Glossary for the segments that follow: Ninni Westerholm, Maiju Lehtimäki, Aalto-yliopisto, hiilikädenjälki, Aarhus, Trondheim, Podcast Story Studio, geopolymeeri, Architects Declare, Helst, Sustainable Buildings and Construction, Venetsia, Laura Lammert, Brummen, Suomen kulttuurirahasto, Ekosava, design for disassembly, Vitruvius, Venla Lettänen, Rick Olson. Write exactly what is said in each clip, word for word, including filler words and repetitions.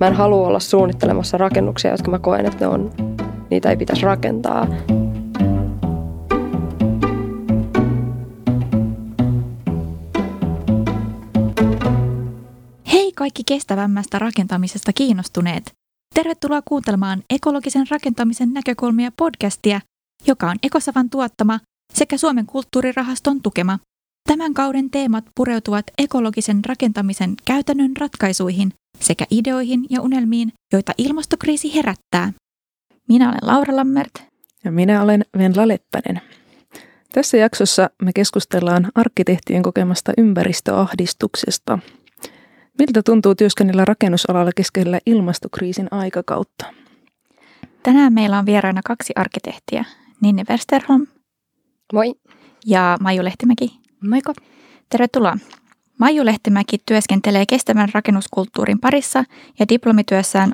Mä en halua olla suunnittelemassa rakennuksia, jotka mä koen, että ne on, niitä ei pitäisi rakentaa. Hei kaikki kestävämmästä rakentamisesta kiinnostuneet! Tervetuloa kuuntelemaan ekologisen rakentamisen näkökulmia podcastia, joka on Ekosavan tuottama sekä Suomen kulttuurirahaston tukema. Tämän kauden teemat pureutuvat ekologisen rakentamisen käytännön ratkaisuihin sekä ideoihin ja unelmiin, joita ilmastokriisi herättää. Minä olen Laura Lammert. Ja minä olen Venla Lettänen. Tässä jaksossa me keskustellaan arkkitehtien kokemasta ympäristöahdistuksesta. Miltä tuntuu työskennellä rakennusalalla keskellä ilmastokriisin aikakautta? Tänään meillä on vieraana kaksi arkkitehtiä. Ninni Westerholm. Moi. Ja Maiju Lehtimäki. Moikka. Tervetuloa. Maiju Lehtimäki työskentelee kestävän rakennuskulttuurin parissa ja diplomityössään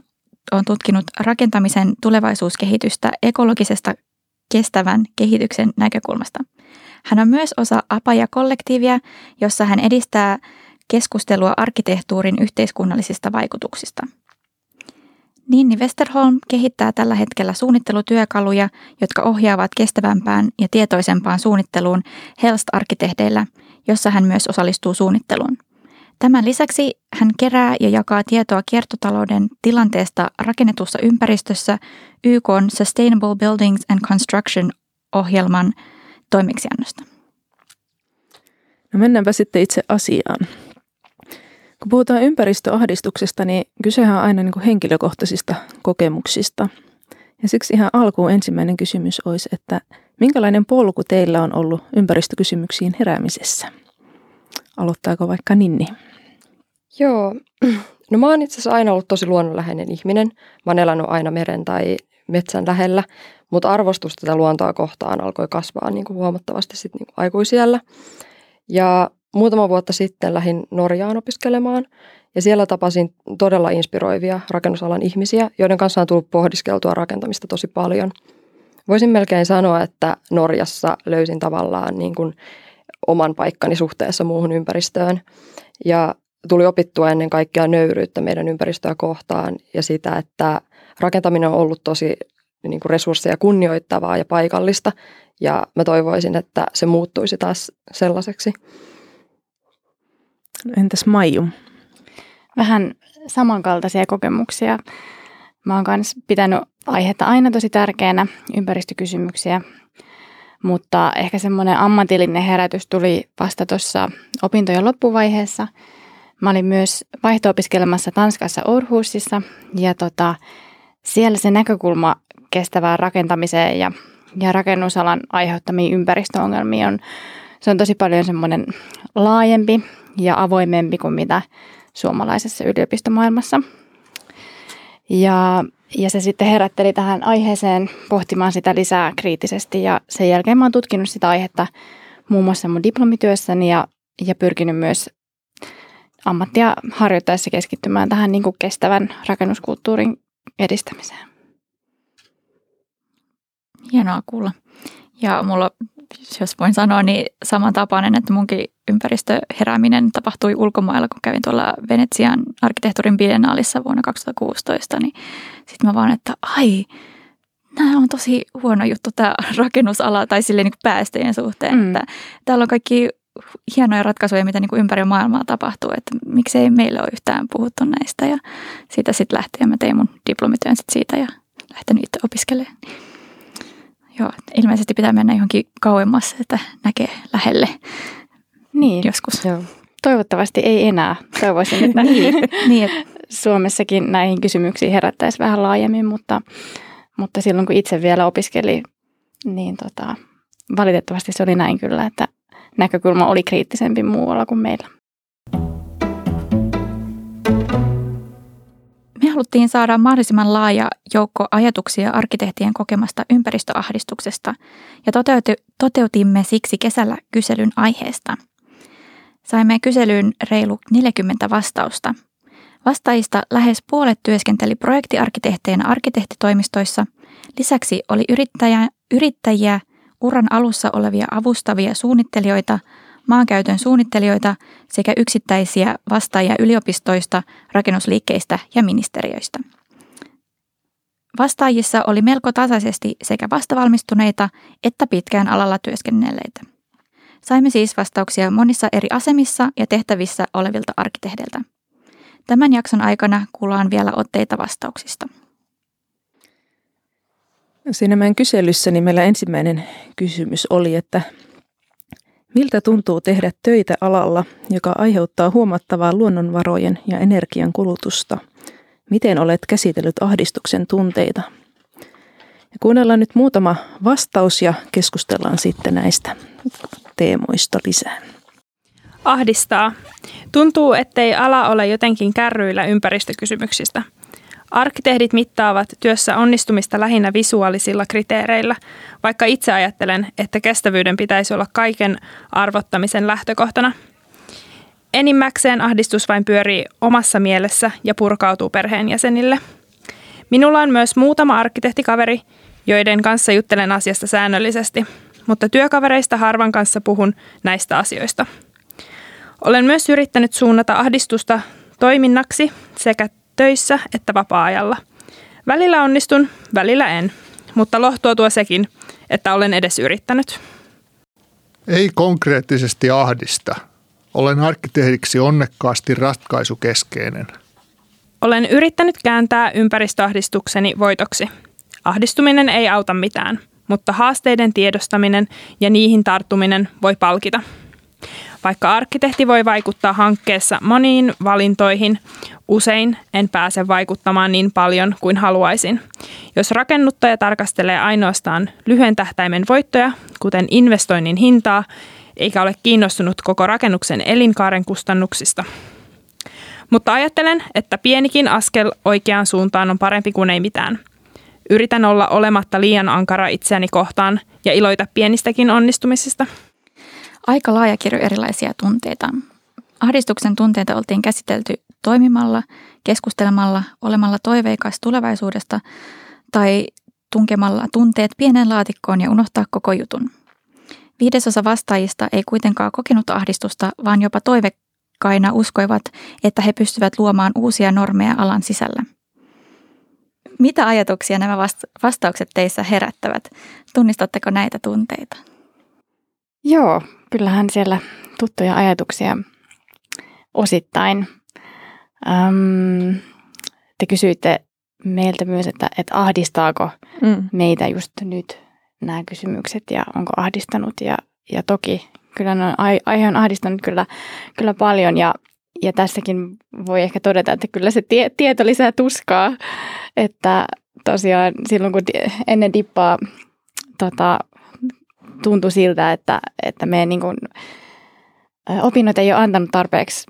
on tutkinut rakentamisen tulevaisuuskehitystä ekologisesta kestävän kehityksen näkökulmasta. Hän on myös osa A P A-kollektiivia, jossa hän edistää keskustelua arkkitehtuurin yhteiskunnallisista vaikutuksista. Ninni Westerholm kehittää tällä hetkellä suunnittelutyökaluja, jotka ohjaavat kestävämpään ja tietoisempaan suunnitteluun Helst-arkkitehdeillä, jossa hän myös osallistuu suunnitteluun. Tämän lisäksi hän kerää ja jakaa tietoa kiertotalouden tilanteesta rakennetussa ympäristössä Y K:n Sustainable Buildings and Construction -ohjelman toimeksiannosta. No mennäänpä sitten itse asiaan. Kun puhutaan ympäristöahdistuksesta, niin kysehän on aina niin kuin henkilökohtaisista kokemuksista. Ja siksi ihan alkuun ensimmäinen kysymys olisi, että minkälainen polku teillä on ollut ympäristökysymyksiin heräämisessä? Aloittaako vaikka Ninni? Joo, no mä oon itse asiassa aina ollut tosi luonnonläheinen ihminen. Mä oon elänyt aina meren tai metsän lähellä, mutta arvostus tätä luontoa kohtaan alkoi kasvaa niin kuin huomattavasti sit niin kuin aikuisiällä. Ja muutama vuotta sitten lähdin Norjaan opiskelemaan ja siellä tapasin todella inspiroivia rakennusalan ihmisiä, joiden kanssa on tullut pohdiskeltua rakentamista tosi paljon. Voisin melkein sanoa, että Norjassa löysin tavallaan niin kuin oman paikkani suhteessa muuhun ympäristöön ja tuli opittua ennen kaikkea nöyryyttä meidän ympäristöä kohtaan ja sitä, että rakentaminen on ollut tosi niin kuin resursseja kunnioittavaa ja paikallista ja mä toivoisin, että se muuttuisi taas sellaiseksi. Entäs Maiju? Vähän samankaltaisia kokemuksia. Mä oon myös pitänyt aihetta aina tosi tärkeänä, ympäristökysymyksiä, mutta ehkä semmoinen ammatillinen herätys tuli vasta tuossa opintojen loppuvaiheessa. Mä olin myös vaihto-opiskelemassa Tanskassa Aarhusissa ja tota, siellä se näkökulma kestävään rakentamiseen ja, ja rakennusalan aiheuttamiin ympäristöongelmiin on, se on tosi paljon semmoinen laajempi ja avoimempi kuin mitä suomalaisessa yliopistomaailmassa. Ja, ja se sitten herätteli tähän aiheeseen pohtimaan sitä lisää kriittisesti. Ja sen jälkeen mä oon tutkinut sitä aihetta muun muassa mun diplomityössäni ja, ja pyrkinyt myös ammattia harjoittaessa keskittymään tähän niin kuin kestävän rakennuskulttuurin edistämiseen. Hienoa kuulla. Ja mulla, jos voin sanoa, niin samantapainen, että munkin ympäristöherääminen tapahtui ulkomailla, kun kävin tuolla Venetsian arkkitehtuurin biennaalissa vuonna kaksituhattakuusitoista, niin sitten mä vaan, että ai, nämä on tosi huono juttu tämä rakennusala tai silleen niin kuin päästöjen suhteen, mm. että täällä on kaikki hienoja ratkaisuja, mitä niin kuin ympäri maailmaa tapahtuu, että miksei meillä ole yhtään puhuttu näistä ja siitä sitten lähtien mä tein mun diplomityön sit siitä ja lähtenyt itse opiskelemaan. Joo, ilmeisesti pitää mennä johonkin kauemmas, että näkee lähelle. Niin, joskus. Joo. Toivottavasti ei enää. Toivoisin, että niin. Suomessakin näihin kysymyksiin herättäisiin vähän laajemmin, mutta, mutta silloin kun itse vielä opiskeli, niin tota, valitettavasti se oli näin kyllä, että näkökulma oli kriittisempi muualla kuin meillä. Me haluttiin saada mahdollisimman laaja joukko ajatuksia arkkitehtien kokemasta ympäristöahdistuksesta ja toteutimme siksi kesällä kyselyn aiheesta. Saimme kyselyyn reilu neljäkymmentä vastausta. Vastaajista lähes puolet työskenteli projektiarkkitehteinä arkkitehtitoimistoissa. Lisäksi oli yrittäjä, yrittäjiä, uran alussa olevia avustavia suunnittelijoita, maankäytön suunnittelijoita sekä yksittäisiä vastaajia yliopistoista, rakennusliikkeistä ja ministeriöistä. Vastaajissa oli melko tasaisesti sekä vastavalmistuneita että pitkään alalla työskennelleitä. Saimme siis vastauksia monissa eri asemissa ja tehtävissä olevilta arkkitehdeiltä. Tämän jakson aikana kuullaan vielä otteita vastauksista. Siinä meidän kyselyssä niin meillä ensimmäinen kysymys oli, että miltä tuntuu tehdä töitä alalla, joka aiheuttaa huomattavaa luonnonvarojen ja energian kulutusta? Miten olet käsitellyt ahdistuksen tunteita? Ja kuunnellaan nyt muutama vastaus ja keskustellaan sitten näistä teemoista lisää. Ahdistaa. Tuntuu, ettei ala ole jotenkin kärryillä ympäristökysymyksistä. Arkkitehdit mittaavat työssä onnistumista lähinnä visuaalisilla kriteereillä, vaikka itse ajattelen, että kestävyyden pitäisi olla kaiken arvottamisen lähtökohtana. Enimmäkseen ahdistus vain pyörii omassa mielessä ja purkautuu perheenjäsenille. Minulla on myös muutama arkkitehtikaveri, joiden kanssa juttelen asiasta säännöllisesti, mutta työkavereista harvan kanssa puhun näistä asioista. Olen myös yrittänyt suunnata ahdistusta toiminnaksi sekä töissä että vapaa-ajalla. Välillä onnistun, välillä en, mutta lohtua tuo sekin, että olen edes yrittänyt. Ei konkreettisesti ahdista. Olen arkkitehdiksi onnekkaasti ratkaisukeskeinen. Olen yrittänyt kääntää ympäristöahdistukseni voitoksi. Ahdistuminen ei auta mitään, mutta haasteiden tiedostaminen ja niihin tarttuminen voi palkita. Vaikka arkkitehti voi vaikuttaa hankkeessa moniin valintoihin, usein en pääse vaikuttamaan niin paljon kuin haluaisin. Jos rakennuttaja tarkastelee ainoastaan lyhyen tähtäimen voittoja, kuten investoinnin hintaa, eikä ole kiinnostunut koko rakennuksen elinkaaren kustannuksista. Mutta ajattelen, että pienikin askel oikeaan suuntaan on parempi kuin ei mitään. Yritän olla olematta liian ankara itseäni kohtaan ja iloita pienistäkin onnistumisista. Aika laaja kirjo erilaisia tunteita. Ahdistuksen tunteita oltiin käsitelty toimimalla, keskustelemalla, olemalla toiveikas tulevaisuudesta tai tunkemalla tunteet pienen laatikkoon ja unohtaa koko jutun. Viidesosa vastaajista ei kuitenkaan kokenut ahdistusta, vaan jopa toiveikkaina uskoivat, että he pystyvät luomaan uusia normeja alan sisällä. Mitä ajatuksia nämä vastaukset teissä herättävät? Tunnistatteko näitä tunteita? Joo, kyllähän siellä tuttuja ajatuksia osittain. Öm, te kysyitte meiltä myös, että, että ahdistaako mm. meitä just nyt nämä kysymykset ja onko ahdistanut. Ja, ja toki kyllä ne on, aihe on ahdistanut kyllä, kyllä paljon ja, ja tässäkin voi ehkä todeta, että kyllä se tie, tieto lisää tuskaa. Että tosiaan silloin kun ennen dippaa tota, tuntui siltä, että, että meidän niin kuin, opinnot ei ole antanut tarpeeksi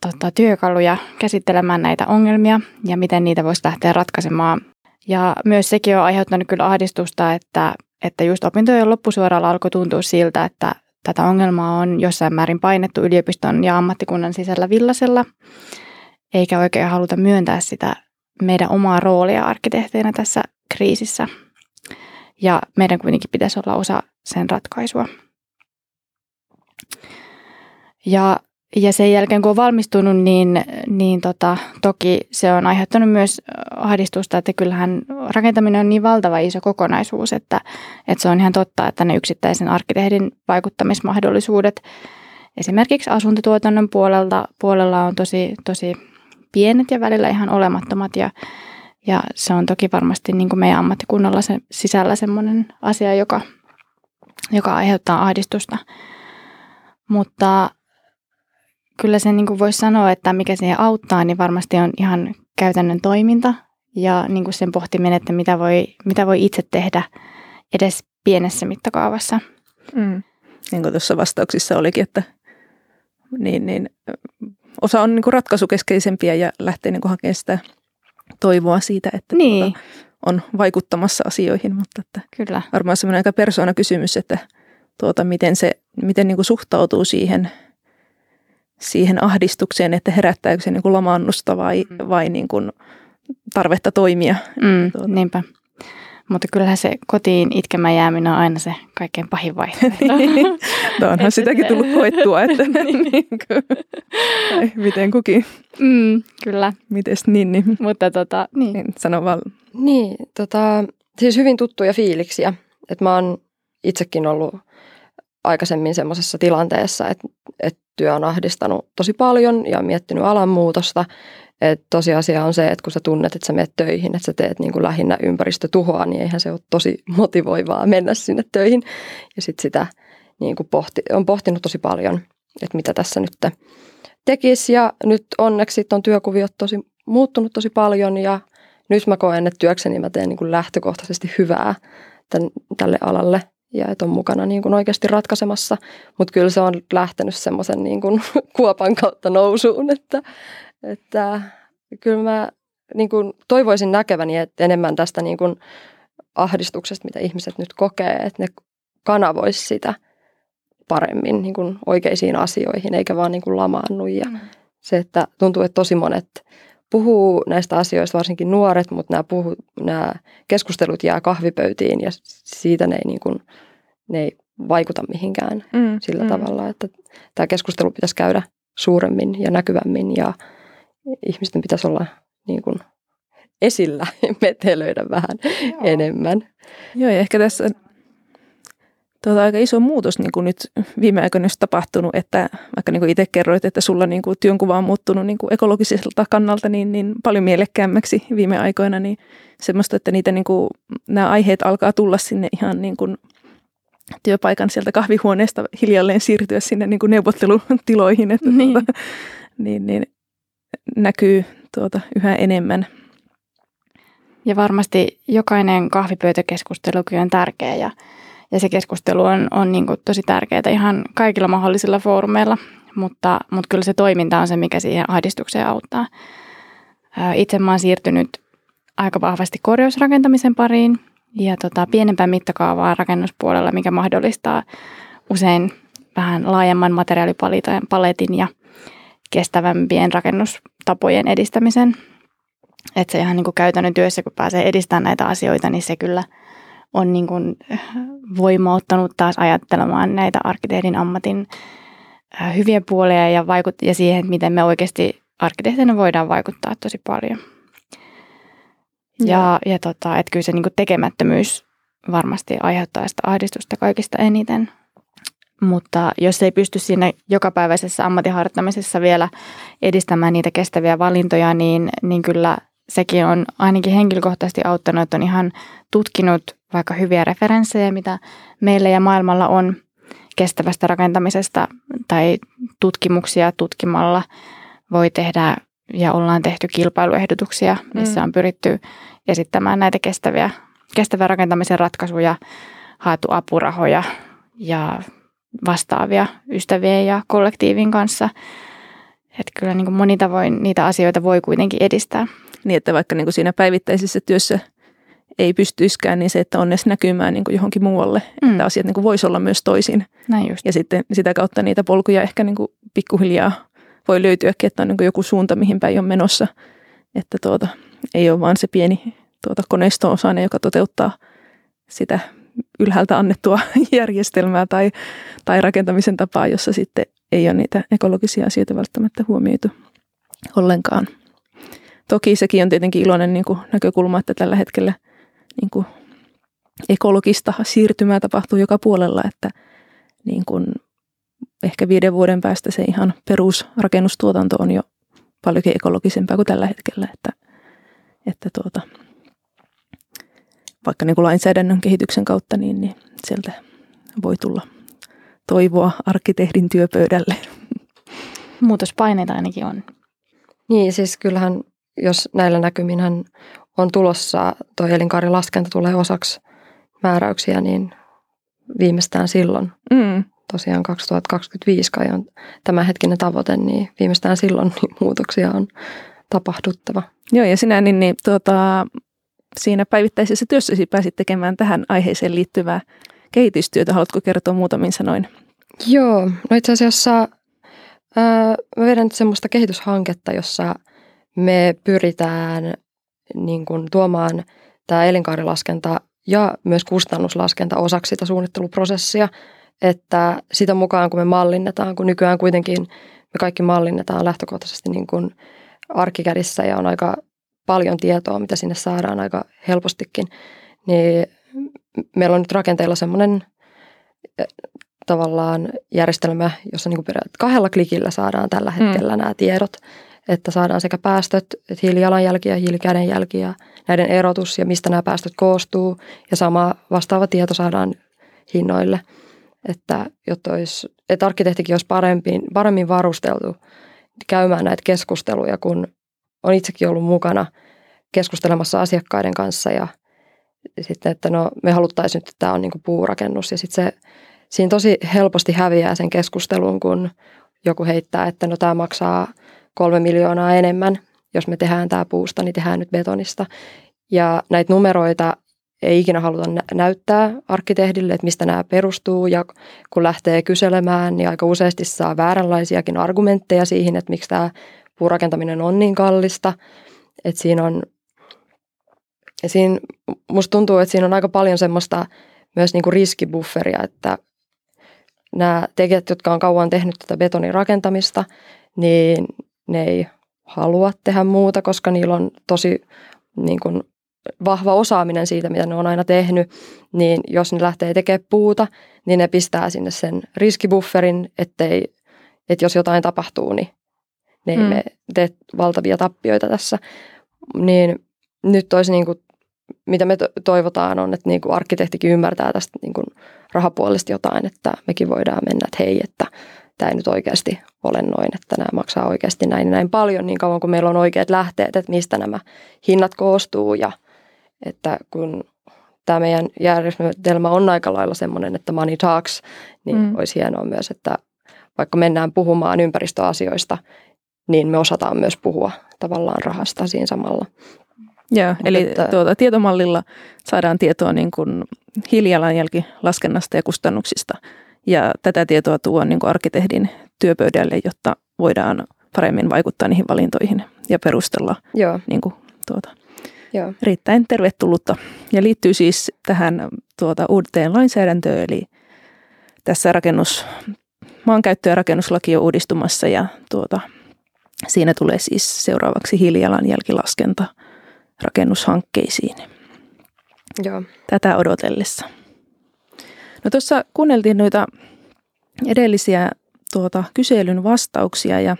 tota, työkaluja käsittelemään näitä ongelmia ja miten niitä voisi lähteä ratkaisemaan. Ja myös sekin on aiheuttanut kyllä ahdistusta, että, että just opintojen loppusuoralla alkoi tuntua siltä, että tätä ongelmaa on jossain määrin painettu yliopiston ja ammattikunnan sisällä villasella, eikä oikein haluta myöntää sitä meidän omaa roolia arkkitehteinä tässä kriisissä. Ja meidän kuitenkin pitäisi olla osa sen ratkaisua. Ja, ja sen jälkeen, kun on valmistunut, niin, niin tota, toki se on aiheuttanut myös ahdistusta, että kyllähän rakentaminen on niin valtava iso kokonaisuus, että, että se on ihan totta, että ne yksittäisen arkkitehdin vaikuttamismahdollisuudet esimerkiksi asuntotuotannon puolelta, puolella on tosi, tosi pienet ja välillä ihan olemattomat ja Ja se on toki varmasti niin kuin meidän ammattikunnalla se sisällä semmoinen asia, joka, joka aiheuttaa ahdistusta. Mutta kyllä se niin kuin voisi sanoa, että mikä siihen auttaa, niin varmasti on ihan käytännön toiminta ja niin kuin sen pohtiminen, että mitä voi, mitä voi itse tehdä edes pienessä mittakaavassa. Mm. Niin kuin tuossa vastauksissa olikin, että niin, niin, osa on niin kuin ratkaisukeskeisempiä ja lähtee niin kuin hakemaan sitä toivoa siitä, että niin. tuota, on vaikuttamassa asioihin, mutta että kyllä. Varmaan semmoinen aika persoonakysymys, että tuota, miten se miten niin kuin suhtautuu siihen, siihen ahdistukseen, että herättääkö se niin kuin lamaannusta vai, mm. vai niin kuin tarvetta toimia. Mm, tuota. Niinpä. Mutta kyllähän se kotiin itkemään jääminen on aina se kaikkein pahin vaihtoehto. No onhan sitäkin tullut koettua, että niin kuin, ai, miten kukin. Mm, kyllä. Mites Ninni? Mutta tota, niin. niin sano vaan. Niin, tota, siis hyvin tuttuja fiiliksiä. Että mä oon itsekin ollut aikaisemmin semmoisessa tilanteessa, että, että työ on ahdistanut tosi paljon ja miettinyt alan muutosta. Et tosiasia on se, että kun sä tunnet, että sä menet töihin, että sä teet niin kuin lähinnä ympäristötuhoa, niin eihän se ole tosi motivoivaa mennä sinne töihin. Ja sitten sitä niin kuin pohti, on pohtinut tosi paljon, että mitä tässä nyt tekisi. Ja nyt onneksi on työkuviot tosi muuttunut tosi paljon ja nyt mä koen, että työkseni mä teen niin kuin lähtökohtaisesti hyvää tämän, tälle alalle. Ja että on mukana niin kuin oikeasti ratkaisemassa, mutta kyllä se on lähtenyt semmoisen niin kuin kuopan kautta nousuun, että, että kyllä mä niin kuin toivoisin näkeväni että enemmän tästä niin kuin ahdistuksesta, mitä ihmiset nyt kokee, että ne kanavoisi sitä paremmin niin kuin oikeisiin asioihin, eikä vaan niin kuin lamaannu. Ja se, että tuntuu, että tosi monet puhuu näistä asioista, varsinkin nuoret, mutta nämä, puhu, nämä keskustelut jää kahvipöytiin ja siitä ne ei, niin kuin, ne ei vaikuta mihinkään mm, sillä mm. tavalla, että tämä keskustelu pitäisi käydä suuremmin ja näkyvämmin ja ihmisten pitäisi olla niin kuin esillä ja metelöidä vähän Joo. enemmän. Joo, ja ehkä tässä on tuota, aika iso muutos niin kuin nyt viime aikoina on tapahtunut, että vaikka niin kuin itse kerroit, että sulla niin kuin työnkuva on muuttunut niin kuin ekologiselta kannalta niin, niin paljon mielekkäämmäksi viime aikoina, niin semmoista, että niitä, niin kuin, nämä aiheet alkaa tulla sinne ihan niin kuin työpaikan sieltä kahvihuoneesta hiljalleen siirtyä sinne niin kuin neuvottelutiloihin, että niin. Tuota, niin, niin, näkyy tuota, yhä enemmän. Ja varmasti jokainen kahvipöytäkeskustelu on tärkeä ja Ja se keskustelu on, on niin kuin tosi tärkeää ihan kaikilla mahdollisilla foorumeilla, mutta, mutta kyllä se toiminta on se, mikä siihen ahdistukseen auttaa. Itse mä oon siirtynyt aika vahvasti korjausrakentamisen pariin ja tota, pienempään mittakaavaa rakennuspuolella, mikä mahdollistaa usein vähän laajemman materiaalipaletin ja kestävämpien rakennustapojen edistämisen. Että se ihan niin kuin käytännön työssä, kun pääsee edistämään näitä asioita, niin se kyllä on niin kuin voimauttanut taas ajattelemaan näitä arkkitehdin ammatin hyviä puolia ja, vaikut- ja siihen, miten me oikeasti arkkitehtinä voidaan vaikuttaa tosi paljon. Ja, ja tota, että kyllä se niin kuin tekemättömyys varmasti aiheuttaa sitä ahdistusta kaikista eniten. Mutta jos ei pysty siinä jokapäiväisessä ammatinharjoittamisessa vielä edistämään niitä kestäviä valintoja, niin, niin kyllä sekin on ainakin henkilökohtaisesti auttanut, että on ihan tutkinut vaikka hyviä referenssejä, mitä meillä ja maailmalla on kestävästä rakentamisesta tai tutkimuksia tutkimalla voi tehdä ja ollaan tehty kilpailuehdotuksia, missä on pyritty esittämään näitä kestäviä, kestävän rakentamisen ratkaisuja, haettu apurahoja ja vastaavia ystävien ja kollektiivin kanssa. Että kyllä niin kuin monin tavoin niitä asioita voi kuitenkin edistää. Niin, että vaikka niin kuin siinä päivittäisessä työssä ei pystyisikään, niin se, että on edes näkymään niin kuin johonkin muualle, mm. että asiat niin kuin voisi olla myös toisin. Näin just. Ja sitten sitä kautta niitä polkuja ehkä niin kuin pikkuhiljaa voi löytyäkin, että on niin kuin joku suunta, mihin päin on menossa. Että tuota, ei ole vaan se pieni tuota, koneisto-osainen, joka toteuttaa sitä ylhäältä annettua järjestelmää tai, tai rakentamisen tapaa, jossa sitten ei ole niitä ekologisia asioita välttämättä huomioitu ollenkaan. Toki sekin on tietenkin iloinen niin kuin näkökulma, että tällä hetkellä niin kuin ekologista siirtymää tapahtuu joka puolella, että niin kuin ehkä viiden vuoden päästä se ihan perusrakennustuotanto on jo paljonkin ekologisempaa kuin tällä hetkellä, että, että tuota, vaikka niin kuin lainsäädännön kehityksen kautta, niin, niin sieltä voi tulla toivoa arkkitehdin työpöydälle. Muutospaineita ainakin on. Niin, siis kyllähän jos näillä näkyminhän on tulossa, tuo elinkaarilaskenta tulee osaksi määräyksiä, niin viimeistään silloin, mm. tosiaan kaksituhattakaksikymmentäviisi kai on tämänhetkinen tavoite, niin viimeistään silloin niin muutoksia on tapahduttava. Joo, ja sinä niin, niin tuota, siinä päivittäisessä työssäsi pääsit tekemään tähän aiheeseen liittyvää kehitystyötä. Haluatko kertoa muutamin sanoin? Joo, no itse asiassa ää, mä vedän semmoista kehityshanketta, jossa me pyritään niin kuin tuomaan tämä elinkaarilaskenta ja myös kustannuslaskenta osaksi sitä suunnitteluprosessia, että sitä mukaan kun me mallinnetaan, kun nykyään kuitenkin me kaikki mallinnetaan lähtökohtaisesti niin kuin arkikädissä ja on aika paljon tietoa, mitä sinne saadaan aika helpostikin, niin meillä on nyt rakenteilla semmoinen tavallaan järjestelmä, jossa niin kuin kahdella klikillä saadaan tällä hetkellä mm. nämä tiedot, että saadaan sekä päästöt, että hiilijalanjälki ja hiilikädenjälki ja näiden erotus ja mistä nämä päästöt koostuu ja sama vastaava tieto saadaan hinnoille, että, jotta olisi, että arkkitehtikin olisi paremmin, paremmin varusteltu käymään näitä keskusteluja, kun on itsekin ollut mukana keskustelemassa asiakkaiden kanssa ja sitten, että no me haluttaisiin nyt, että tämä on niin kuin puurakennus ja sitten se siinä tosi helposti häviää sen keskustelun, kun joku heittää, että no tämä maksaa kolme miljoonaa enemmän. Jos me tehdään tämä puusta, niin tehdään nyt betonista. Ja näitä numeroita ei ikinä haluta nä- näyttää arkkitehdille, että mistä nämä perustuu. Ja kun lähtee kyselemään, niin aika useasti saa vääränlaisiakin argumentteja siihen, että miksi tämä puurakentaminen on niin kallista. Että siinä on, siinä, musta tuntuu, että siinä on aika paljon semmoista myös niin kuin riskibufferia, että nämä tekijät, jotka on kauan tehnyt tätä betonin rakentamista, niin ne ei halua tehdä muuta, koska niillä on tosi niin kuin vahva osaaminen siitä, mitä ne on aina tehnyt. Niin jos ne lähtee tekemään puuta, niin ne pistää sinne sen riskibufferin, ettei, että jos jotain tapahtuu, niin ne hmm. ei me tee valtavia tappioita tässä. Niin nyt olisi niin kuin, mitä me toivotaan on, että niin kuin arkkitehtikin ymmärtää tästä niin kuin rahapuolesta jotain, että mekin voidaan mennä, että hei, että tämä ei nyt oikeasti ole noin, että nämä maksaa oikeasti näin näin paljon, niin kauan kuin meillä on oikeat lähteet, että mistä nämä hinnat koostuu ja että kun tämä meidän järjestelmä on aika lailla semmoinen, että money talks, niin mm. olisi hienoa myös, että vaikka mennään puhumaan ympäristöasioista, niin me osataan myös puhua tavallaan rahasta siinä samalla. Joo, eli että, tuota, tietomallilla saadaan tietoa niin kuin hiilijalanjälkilaskennasta ja kustannuksista. Ja tätä tietoa tuo niin kuin arkkitehdin työpöydälle, jotta voidaan paremmin vaikuttaa niihin valintoihin ja perustella niin kuin, tuota, riittäen tervetullutta. Ja liittyy siis tähän tuota, uuteen lainsäädäntöön, eli tässä rakennus, maankäyttö- ja rakennuslaki on uudistumassa ja tuota, siinä tulee siis seuraavaksi hiilijalanjälkilaskenta rakennushankkeisiin. Joo. Tätä odotellessa. No tuossa kuunneltiin noita edellisiä tuota, kyselyn vastauksia ja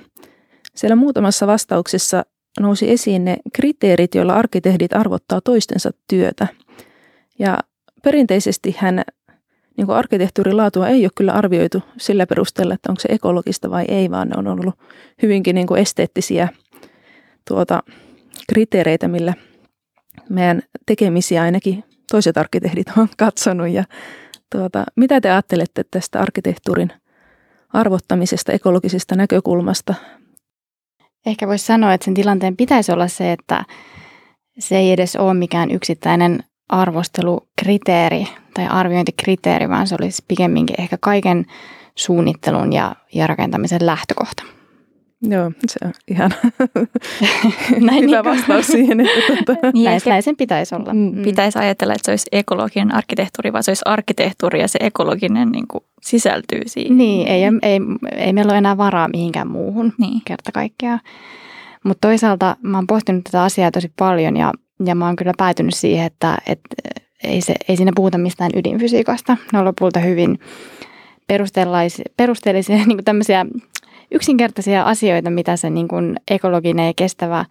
siellä muutamassa vastauksessa nousi esiin ne kriteerit, joilla arkkitehdit arvottaa toistensa työtä. Ja perinteisestihän niin kuin arkkitehtuurin laatua ei ole kyllä arvioitu sillä perusteella, että onko se ekologista vai ei, vaan ne on ollut hyvinkin niin kuin esteettisiä tuota, kriteereitä, millä meidän tekemisiä ainakin toiset arkkitehdit on katsonut. Ja tuota, mitä te ajattelette tästä arkkitehtuurin arvottamisesta ekologisesta näkökulmasta? Ehkä voisi sanoa, että sen tilanteen pitäisi olla se, että se ei edes ole mikään yksittäinen arvostelukriteeri tai arviointikriteeri, vaan se olisi pikemminkin ehkä kaiken suunnittelun ja, ja rakentamisen lähtökohta. Joo, se on ihan näin hyvä vastaus siihen. Että näin, näin sen pitäisi olla. Mm. Pitäisi ajatella, että se olisi ekologinen arkkitehtuuri, vaan se olisi arkkitehtuuri ja se ekologinen niin kuin sisältyy siihen. Niin, ei, ei, ei meillä ole enää varaa mihinkään muuhun niin. kerta kaikkiaan. Mutta toisaalta mä oon pohtinut tätä asiaa tosi paljon ja, ja mä oon kyllä päätynyt siihen, että et, ei, se, ei siinä puhuta mistään ydinfysiikasta. Ne on lopulta hyvin perusteellisia niin kuin tämmöisiä yksinkertaisia asioita, mitä se niin kuin ekologinen ja kestävä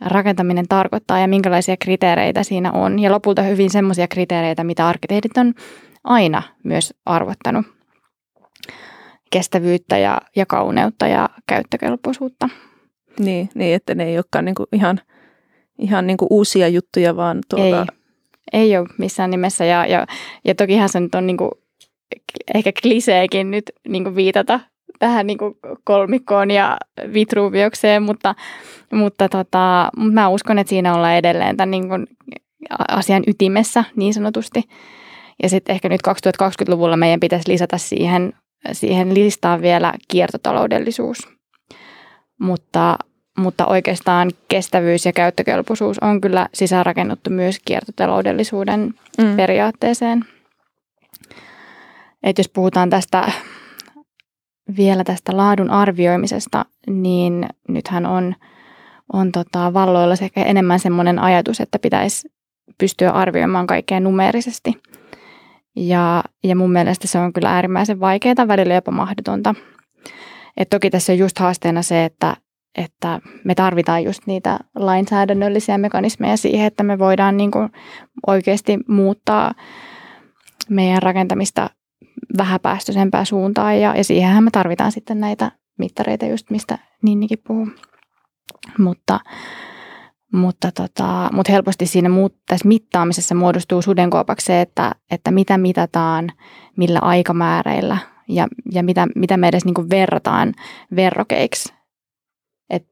rakentaminen tarkoittaa ja minkälaisia kriteereitä siinä on. Ja lopulta hyvin semmoisia kriteereitä, mitä arkkitehdit on aina myös arvottanut. Kestävyyttä ja, ja kauneutta ja käyttökelpoisuutta. Niin, niin että ne ei olekaan niin kuin ihan, ihan niin kuin uusia juttuja, vaan tuota... Ei, ei ole missään nimessä. Ja, ja, ja tokihan se nyt on niin kuin, ehkä kliseekin nyt niin kuin viitata tähän niin kuin kolmikkoon ja Vitruviokseen, mutta, mutta tota, mä uskon, että siinä ollaan edelleen tämän niin kuin asian ytimessä niin sanotusti. Ja sitten ehkä nyt kaksituhattakaksikymmentäluvulla meidän pitäisi lisätä siihen, siihen listaan vielä kiertotaloudellisuus. Mutta, mutta oikeastaan kestävyys ja käyttökelpoisuus on kyllä sisäänrakennuttu myös kiertotaloudellisuuden mm. periaatteeseen. Et jos puhutaan tästä vielä tästä laadun arvioimisesta, niin nythän on, on tota valloilla ehkä enemmän semmoinen ajatus, että pitäisi pystyä arvioimaan kaikkea numeerisesti. Ja, ja mun mielestä se on kyllä äärimmäisen vaikeaa, välillä jopa mahdotonta. Et toki tässä on just haasteena se, että, että me tarvitaan just niitä lainsäädännöllisiä mekanismeja siihen, että me voidaan niin kuin oikeasti muuttaa meidän rakentamista vähäpäästöisempään suuntaan. Ja, ja siihenhän me tarvitaan sitten näitä mittareita just, mistä Ninnikin puhuu. Mutta, mutta, tota, mutta helposti siinä muut, tässä mittaamisessa muodostuu sudenkuopaksi se, että, että mitä mitataan, millä aikamääreillä ja, ja mitä, mitä me edes niin kuin verrataan verrokeiksi. Et,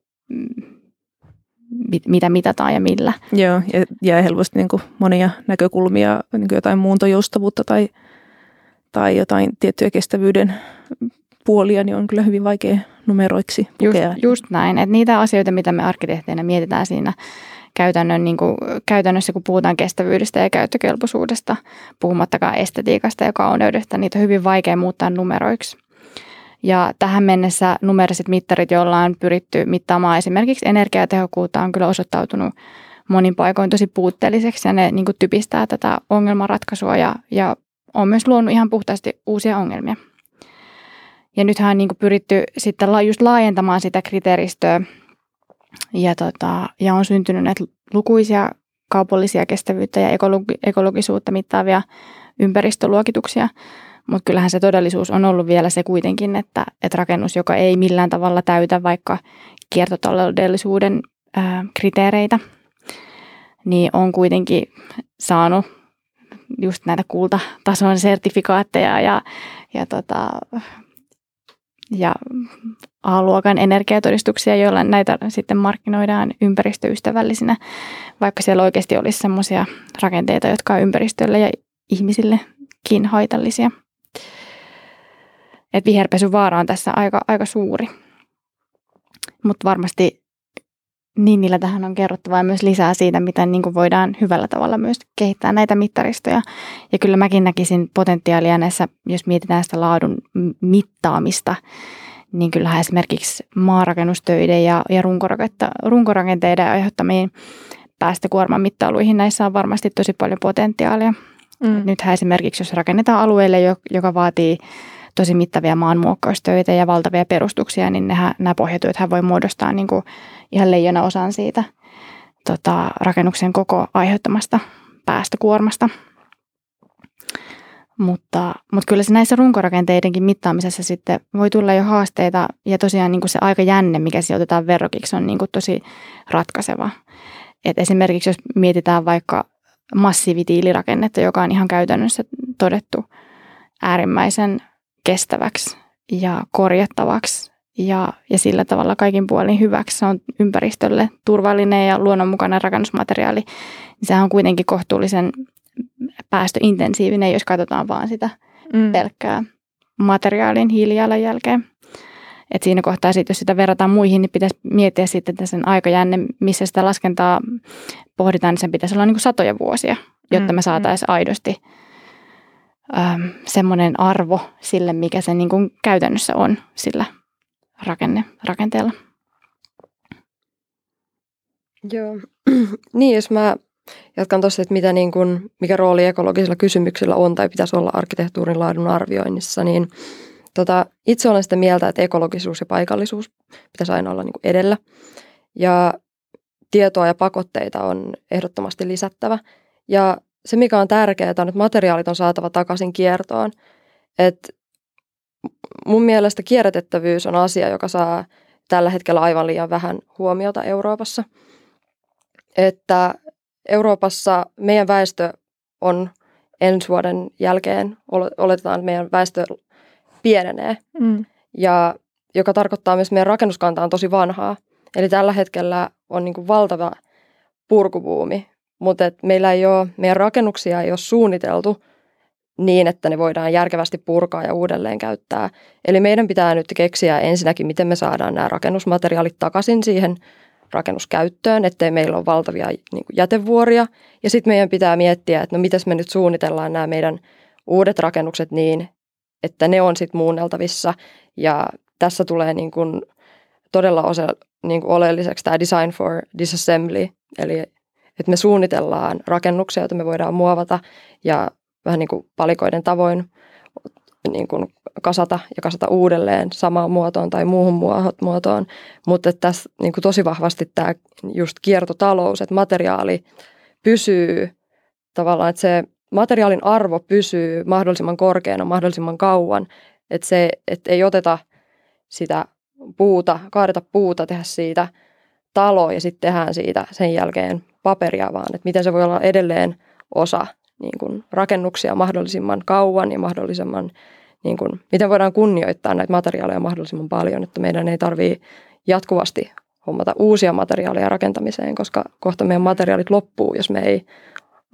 mit, mitä mitataan ja millä. Joo, ja jää helposti niin kuin monia näkökulmia, niin kuin jotain muuntojoustavuutta tai tai jotain tiettyjä kestävyyden puolia, niin on kyllä hyvin vaikea numeroiksi pukea. Just, just näin, että niitä asioita, mitä me arkkitehteinä mietitään siinä käytännön, niin kuin, käytännössä, kun puhutaan kestävyydestä ja käyttökelpoisuudesta, puhumattakaan estetiikasta ja kauneudesta, niitä on hyvin vaikea muuttaa numeroiksi. Ja tähän mennessä numeriset mittarit, joilla on pyritty mittaamaan esimerkiksi energiatehokkuutta, on kyllä osoittautunut monin paikoin tosi puutteelliseksi, ja ne niin kuin typistää tätä ongelmanratkaisua ja, ja on myös luonut ihan puhtaasti uusia ongelmia. Ja nythän on niin kuin pyritty sitten just laajentamaan sitä kriteeristöä. Ja, tota, ja on syntynyt näitä lukuisia kaupallisia kestävyyttä ja ekologisuutta mittaavia ympäristöluokituksia. Mutta kyllähän se todellisuus on ollut vielä se kuitenkin, että, että rakennus, joka ei millään tavalla täytä vaikka kiertotaloudellisuuden ää, kriteereitä, niin on kuitenkin saanut just näitä kultatason sertifikaatteja ja, ja, tota, ja A-luokan energiatodistuksia, joilla näitä sitten markkinoidaan ympäristöystävällisinä, vaikka siellä oikeasti olisi semmoisia rakenteita, jotka on ympäristölle ja ihmisillekin haitallisia. Et viherpesun vaara on tässä aika, aika suuri, mutta varmasti Ninnillä tähän on kerrottavaa myös lisää siitä, miten niin kuin voidaan hyvällä tavalla myös kehittää näitä mittaristoja. Ja kyllä mäkin näkisin potentiaalia näissä, jos mietitään sitä laadun mittaamista, niin kyllähän esimerkiksi maarakennustöiden ja, ja runkorakenteiden aiheuttamiin päästökuorman mittailuihin näissä on varmasti tosi paljon potentiaalia. Mm. Nythän esimerkiksi, jos rakennetaan alueelle, joka vaatii tosi mittavia maanmuokkaustöitä ja valtavia perustuksia, niin nehän, nämä pohjatyöthän voi muodostaa niin kuin ihan leijona osan siitä tota, rakennuksen koko aiheuttamasta päästökuormasta. Mutta, mutta kyllä se näissä runkorakenteidenkin mittaamisessa sitten voi tulla jo haasteita, ja tosiaan niin kuin se aikajänne, mikä sijoitetaan verrokiksi, on niin kuin tosi ratkaiseva. Et esimerkiksi jos mietitään vaikka massiivitiilirakennetta, joka on ihan käytännössä todettu äärimmäisen kestäväksi ja korjattavaksi ja, ja sillä tavalla kaikin puolin hyväksi. Se on ympäristölle turvallinen ja luonnonmukainen rakennusmateriaali. Sehän on kuitenkin kohtuullisen päästöintensiivinen, jos katsotaan vaan sitä mm. pelkkää materiaalin hiilijalanjälkeä. Et siinä kohtaa, sit, jos sitä verrataan muihin, niin pitäisi miettiä sitten sen aikajänne, missä sitä laskentaa pohditaan, niin sen pitäisi olla niin kuin satoja vuosia, jotta me saataisiin aidosti Öö, semmoinen arvo sille, mikä se niin kuin käytännössä on sillä rakenne, rakenteella. Joo. Niin, jos mä jatkan tuossa, että mitä niin kuin, mikä rooli ekologisilla kysymyksillä on tai pitäisi olla arkkitehtuurin laadun arvioinnissa, niin tota, itse olen sitä mieltä, että ekologisuus ja paikallisuus pitäisi aina olla niin kuin edellä. Ja tietoa ja pakotteita on ehdottomasti lisättävä. Ja se, mikä on tärkeää, on, että materiaalit on saatava takaisin kiertoon. Et mun mielestä kierrätettävyys on asia, joka saa tällä hetkellä aivan liian vähän huomiota Euroopassa. Että Euroopassa meidän väestö on ensi vuoden jälkeen, oletetaan, että meidän väestö pienenee. Mm. Ja joka tarkoittaa myös, että meidän rakennuskanta on tosi vanhaa. Eli tällä hetkellä on niin kuin valtava purkubuumi. Mutta meillä ei ole, meidän rakennuksia ei ole suunniteltu niin, että ne voidaan järkevästi purkaa ja uudelleen käyttää. Eli meidän pitää nyt keksiä ensinnäkin, miten me saadaan nämä rakennusmateriaalit takaisin siihen rakennuskäyttöön, ettei meillä ole valtavia niin kuin jätevuoria. Ja sitten meidän pitää miettiä, että no mitäs me nyt suunnitellaan nämä meidän uudet rakennukset niin, että ne on sitten muunneltavissa. Ja tässä tulee niin kuin todella osa, niin kuin oleelliseksi tämä design for disassembly, eli että me suunnitellaan rakennuksia, joita me voidaan muovata ja vähän niin kuin palikoiden tavoin niin kuin kasata ja kasata uudelleen samaan muotoon tai muuhun muotoon. Mutta tässä niin kuin tosi vahvasti tämä just kiertotalous, että materiaali pysyy tavallaan, että se materiaalin arvo pysyy mahdollisimman korkeana, mahdollisimman kauan. Että se, että ei oteta sitä puuta, kaadeta puuta, tehdä siitä talo ja sitten tehdään siitä sen jälkeen paperia, vaan että miten se voi olla edelleen osa niin kuin rakennuksia mahdollisimman kauan ja mahdollisimman, niin kuin, miten voidaan kunnioittaa näitä materiaaleja mahdollisimman paljon, että meidän ei tarvitse jatkuvasti hommata uusia materiaaleja rakentamiseen, koska kohta meidän materiaalit loppuu, jos me ei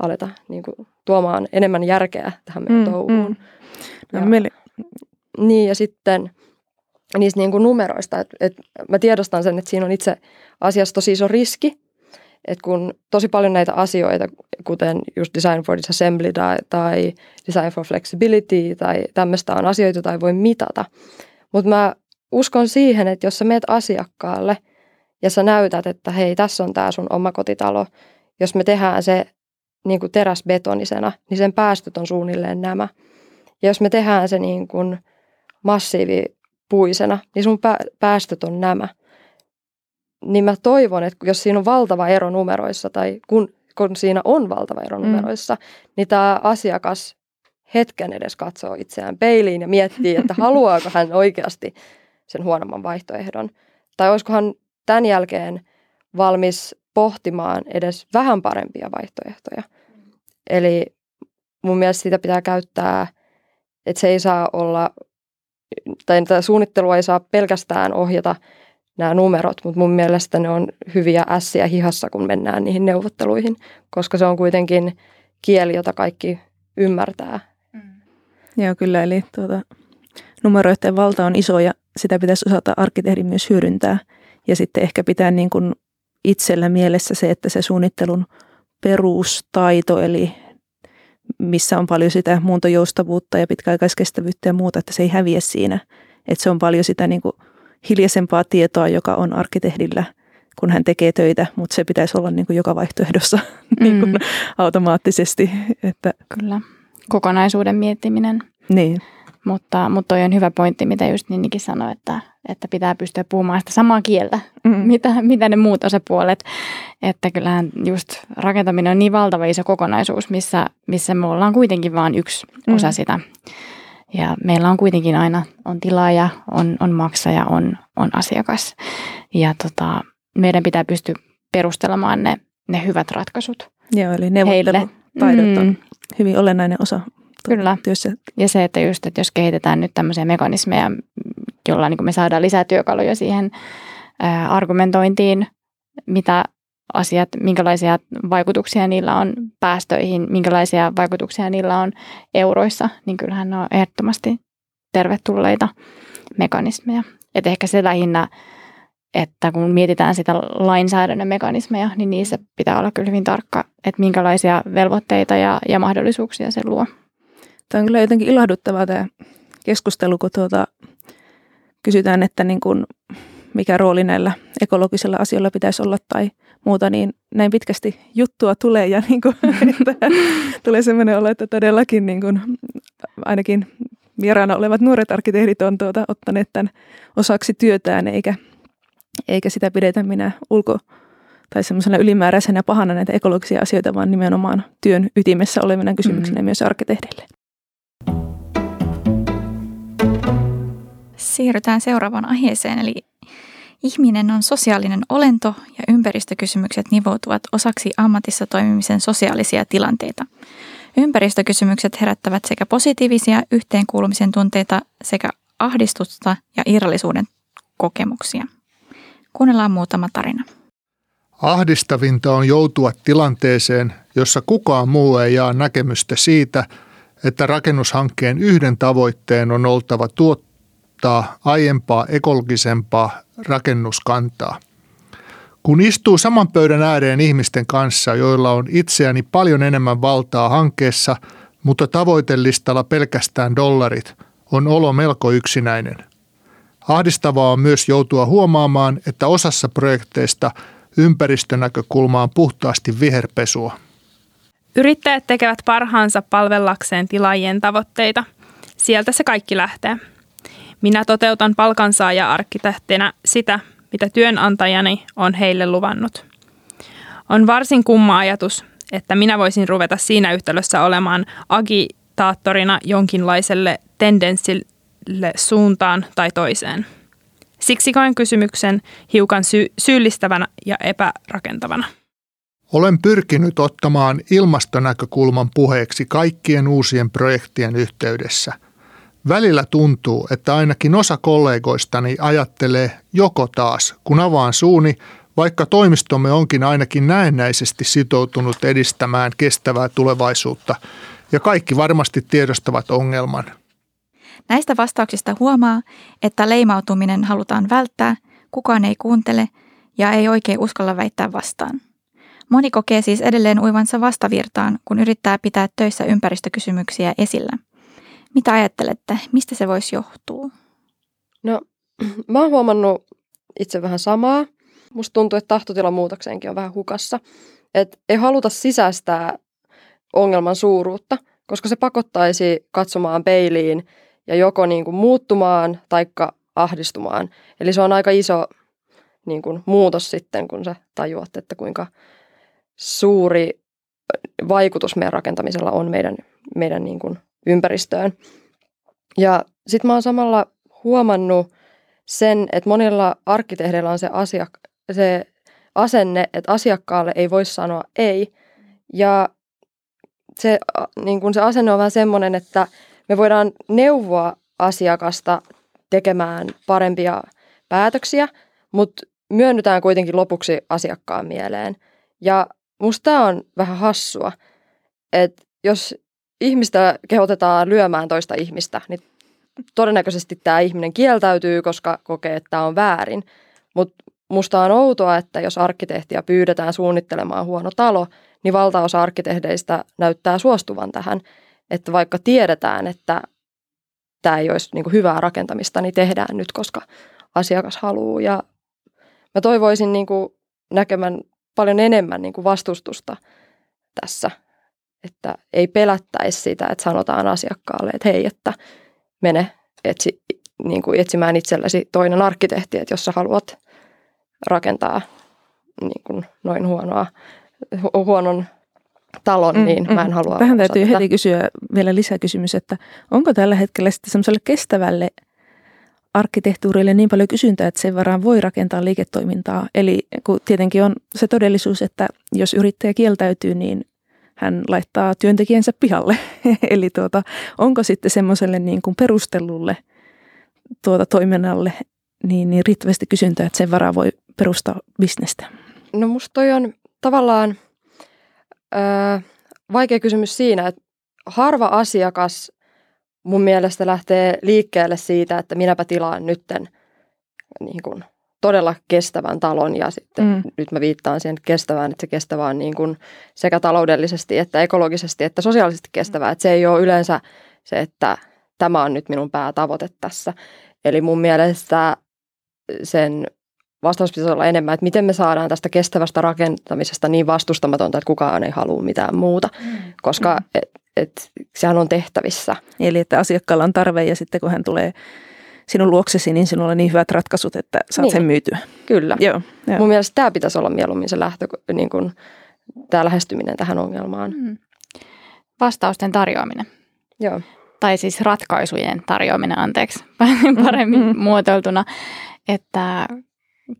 aleta niin kuin, tuomaan enemmän järkeä tähän meidän mm, touhuun. Mm. Ja, Mieli... Niin ja sitten niistä niin kuin numeroista, että, että mä tiedostan sen, että siinä on itse asiassa tosi iso riski, että kun tosi paljon näitä asioita, kuten just design for disassembly tai design for flexibility tai tämmöistä on asioita, joita ei voi mitata. Mutta mä uskon siihen, että jos sä meet asiakkaalle ja sä näytät, että hei, tässä on tää sun omakotitalo, jos me tehdään se niin kuin teräsbetonisena, niin sen päästöt on suunnilleen nämä. Ja jos me tehdään se niin kuin massiivipuisena, niin sun päästöt on nämä. Niin mä toivon, että jos siinä on valtava ero numeroissa tai kun, kun siinä on valtava ero numeroissa, mm. niin tämä asiakas hetken edes katsoo itseään peiliin ja miettii, että haluaako hän oikeasti sen huonomman vaihtoehdon. Tai olisikohan tämän jälkeen valmis pohtimaan edes vähän parempia vaihtoehtoja. Eli mun mielestä sitä pitää käyttää, että se ei saa olla, tai suunnittelua ei saa pelkästään ohjata nämä numerot, mutta mun mielestä ne on hyviä ässiä hihassa, kun mennään niihin neuvotteluihin, koska se on kuitenkin kieli, jota kaikki ymmärtää. Mm. Joo, kyllä, eli tuota, numeroiden valta on iso ja sitä pitäisi osata arkkitehdin myös hyödyntää. Ja sitten ehkä pitää niin kuin itsellä mielessä se, että se suunnittelun perustaito, eli missä on paljon sitä muuntojoustavuutta ja pitkäaikaiskestävyyttä ja muuta, että se ei häviä siinä. Että se on paljon sitä niin kuin hiljaisempaa tietoa, joka on arkkitehdillä, kun hän tekee töitä, mutta se pitäisi olla niin kuin joka vaihtoehdossa niin kuin mm. automaattisesti. Että. Kyllä, kokonaisuuden miettiminen. Niin. Mutta, mutta toi on hyvä pointti, mitä just Ninnikin sanoi, että, että pitää pystyä puhumaan sitä samaa kieltä, mm. mitä, mitä ne muut osapuolet. Että kyllähän just rakentaminen on niin valtava iso kokonaisuus, missä, missä me ollaan kuitenkin vain yksi mm. osa sitä. Ja meillä on kuitenkin aina on tilaaja, on, on maksaja, on, on asiakas. Ja tota, meidän pitää pystyä perustelemaan ne, ne hyvät ratkaisut. Joo, eli neuvottelutaidot mm. on hyvin olennainen osa Kyllä. työssä. Ja se, että, just, että jos kehitetään nyt tämmöisiä mekanismeja, jolla niin kuin me saadaan lisää työkaluja siihen ää, argumentointiin, mitä asiat, minkälaisia vaikutuksia niillä on päästöihin, minkälaisia vaikutuksia niillä on euroissa, niin kyllähän ne on ehdottomasti tervetulleita mekanismeja. Et ehkä se lähinnä, että kun mietitään sitä lainsäädännön mekanismeja, niin niissä pitää olla kyllä hyvin tarkka, että minkälaisia velvoitteita ja, ja mahdollisuuksia se luo. Tämä on kyllä jotenkin ilahduttavaa tämä keskustelu, kun tuota, kysytään, että niin kuin mikä rooli näillä ekologisilla asioilla pitäisi olla tai muuta, niin näin pitkästi juttua tulee ja niin kuin, että tulee sellainen olo, että todellakin niin kuin, ainakin vieraana olevat nuoret arkkitehdit on tuota, ottaneet tämän osaksi työtään, eikä, eikä sitä pidetä minä ulko- tai semmoisena ylimääräisenä pahana näitä ekologisia asioita, vaan nimenomaan työn ytimessä olevina kysymyksenä mm-hmm. myös arkkitehdille. Siirrytään seuraavaan aiheeseen, eli ihminen on sosiaalinen olento ja ympäristökysymykset nivoutuvat osaksi ammatissa toimimisen sosiaalisia tilanteita. Ympäristökysymykset herättävät sekä positiivisia yhteenkuulumisen tunteita sekä ahdistusta ja irrallisuuden kokemuksia. Kuunnellaan muutama tarina. Ahdistavinta on joutua tilanteeseen, jossa kukaan muu ei jaa näkemystä siitä, että rakennushankkeen yhden tavoitteen on oltava tuottaa aiempaa ekologisempaa rakennuskantaa. Kun istuu saman pöydän ääreen ihmisten kanssa, joilla on itseäni paljon enemmän valtaa hankkeessa, mutta tavoitelistalla pelkästään dollarit, on olo melko yksinäinen. Ahdistavaa on myös joutua huomaamaan, että osassa projekteista ympäristönäkökulma on puhtaasti viherpesua. Yrittäjät tekevät parhaansa palvellakseen tilaajien tavoitteita. Sieltä se kaikki lähtee. Minä toteutan palkansaaja-arkkitehtinä sitä, mitä työnantajani on heille luvannut. On varsin kumma ajatus, että minä voisin ruveta siinä yhtälössä olemaan agitaattorina jonkinlaiselle tendenssille suuntaan tai toiseen. Siksi koen kysymyksen hiukan sy- syyllistävänä ja epärakentavana. Olen pyrkinyt ottamaan ilmastonäkökulman puheeksi kaikkien uusien projektien yhteydessä. Välillä tuntuu, että ainakin osa kollegoistani ajattelee joko taas, kun avaan suuni, vaikka toimistomme onkin ainakin näennäisesti sitoutunut edistämään kestävää tulevaisuutta, ja kaikki varmasti tiedostavat ongelman. Näistä vastauksista huomaa, että leimautuminen halutaan välttää, kukaan ei kuuntele ja ei oikein uskalla väittää vastaan. Moni kokee siis edelleen uivansa vastavirtaan, kun yrittää pitää töissä ympäristökysymyksiä esillä. Mitä ajattelette? Mistä se voisi johtua? No, mä oon huomannut itse vähän samaa. Musta tuntuu, että tahtotila muutokseenkin on vähän hukassa. Et ei haluta sisäistää ongelman suuruutta, koska se pakottaisi katsomaan peiliin ja joko niin kuin muuttumaan tai ahdistumaan. Eli se on aika iso niin kuin muutos sitten, kun sä tajuat, että kuinka suuri vaikutus meidän rakentamisella on meidän, meidän niin kuin ympäristöön. Ja sitten mä oon samalla huomannut sen, että monilla arkkitehdeillä on se, asiak- se asenne, että asiakkaalle ei voi sanoa ei. Ja se, niin kun se asenne on vähän semmoinen, että me voidaan neuvoa asiakasta tekemään parempia päätöksiä, mutta myönnytään kuitenkin lopuksi asiakkaan mieleen. Ja musta tämä on vähän hassua, että jos ihmistä kehotetaan lyömään toista ihmistä, niin todennäköisesti tämä ihminen kieltäytyy, koska kokee, että tämä on väärin. Mutta musta on outoa, että jos arkkitehtiä pyydetään suunnittelemaan huono talo, niin valtaosa arkkitehdeistä näyttää suostuvan tähän. Että vaikka tiedetään, että tämä ei olisi niinku hyvää rakentamista, niin tehdään nyt, koska asiakas haluaa. Ja mä toivoisin niinku näkemään paljon enemmän niinku vastustusta tässä, että ei pelättäisi sitä, että sanotaan asiakkaalle, että hei, että mene etsi, niin kuin etsimään itsellesi toinen arkkitehti, että jos sä haluat rakentaa niin kuin noin huonoa, hu- huonon talon, mm, niin mm. mä en halua. Tähän täytyy tätä. Heti kysyä vielä lisäkysymys, että onko tällä hetkellä sitten semmoiselle kestävälle arkkitehtuurille niin paljon kysyntää, että sen varaan voi rakentaa liiketoimintaa. Eli kun tietenkin on se todellisuus, että jos yrittäjä kieltäytyy, niin hän laittaa työntekijänsä pihalle. Eli tuota, onko sitten semmoiselle niin kuin perustellulle tuota toiminnalle niin, niin riittävästi kysyntää, että sen varaa voi perustaa bisnestä? No musta toi on tavallaan äh, vaikea kysymys siinä, että harva asiakas mun mielestä lähtee liikkeelle siitä, että minäpä tilaan nytten niin kuin todella kestävän talon ja sitten mm. nyt mä viittaan siihen kestävään, että se kestävä on niin kuin sekä taloudellisesti että ekologisesti että sosiaalisesti kestävää. Että se ei ole yleensä se, että tämä on nyt minun päätavoite tässä. Eli mun mielestä sen vastaus pitäisi olla enemmän, että miten me saadaan tästä kestävästä rakentamisesta niin vastustamatonta, että kukaan ei halua mitään muuta, koska mm. et, et, sehän on tehtävissä. Eli että asiakkaalla on tarve ja sitten kun hän tulee sinun luoksesi, niin sinulla on niin hyvät ratkaisut, että saat niin sen myytyä. Kyllä. Joo, joo. Mun mielestä tämä pitäisi olla mieluummin se lähtö, niin kuin tämä lähestyminen tähän ongelmaan. Mm. Vastausten tarjoaminen. Joo. Tai siis ratkaisujen tarjoaminen, anteeksi, paremmin mm-hmm. muotoiltuna. Että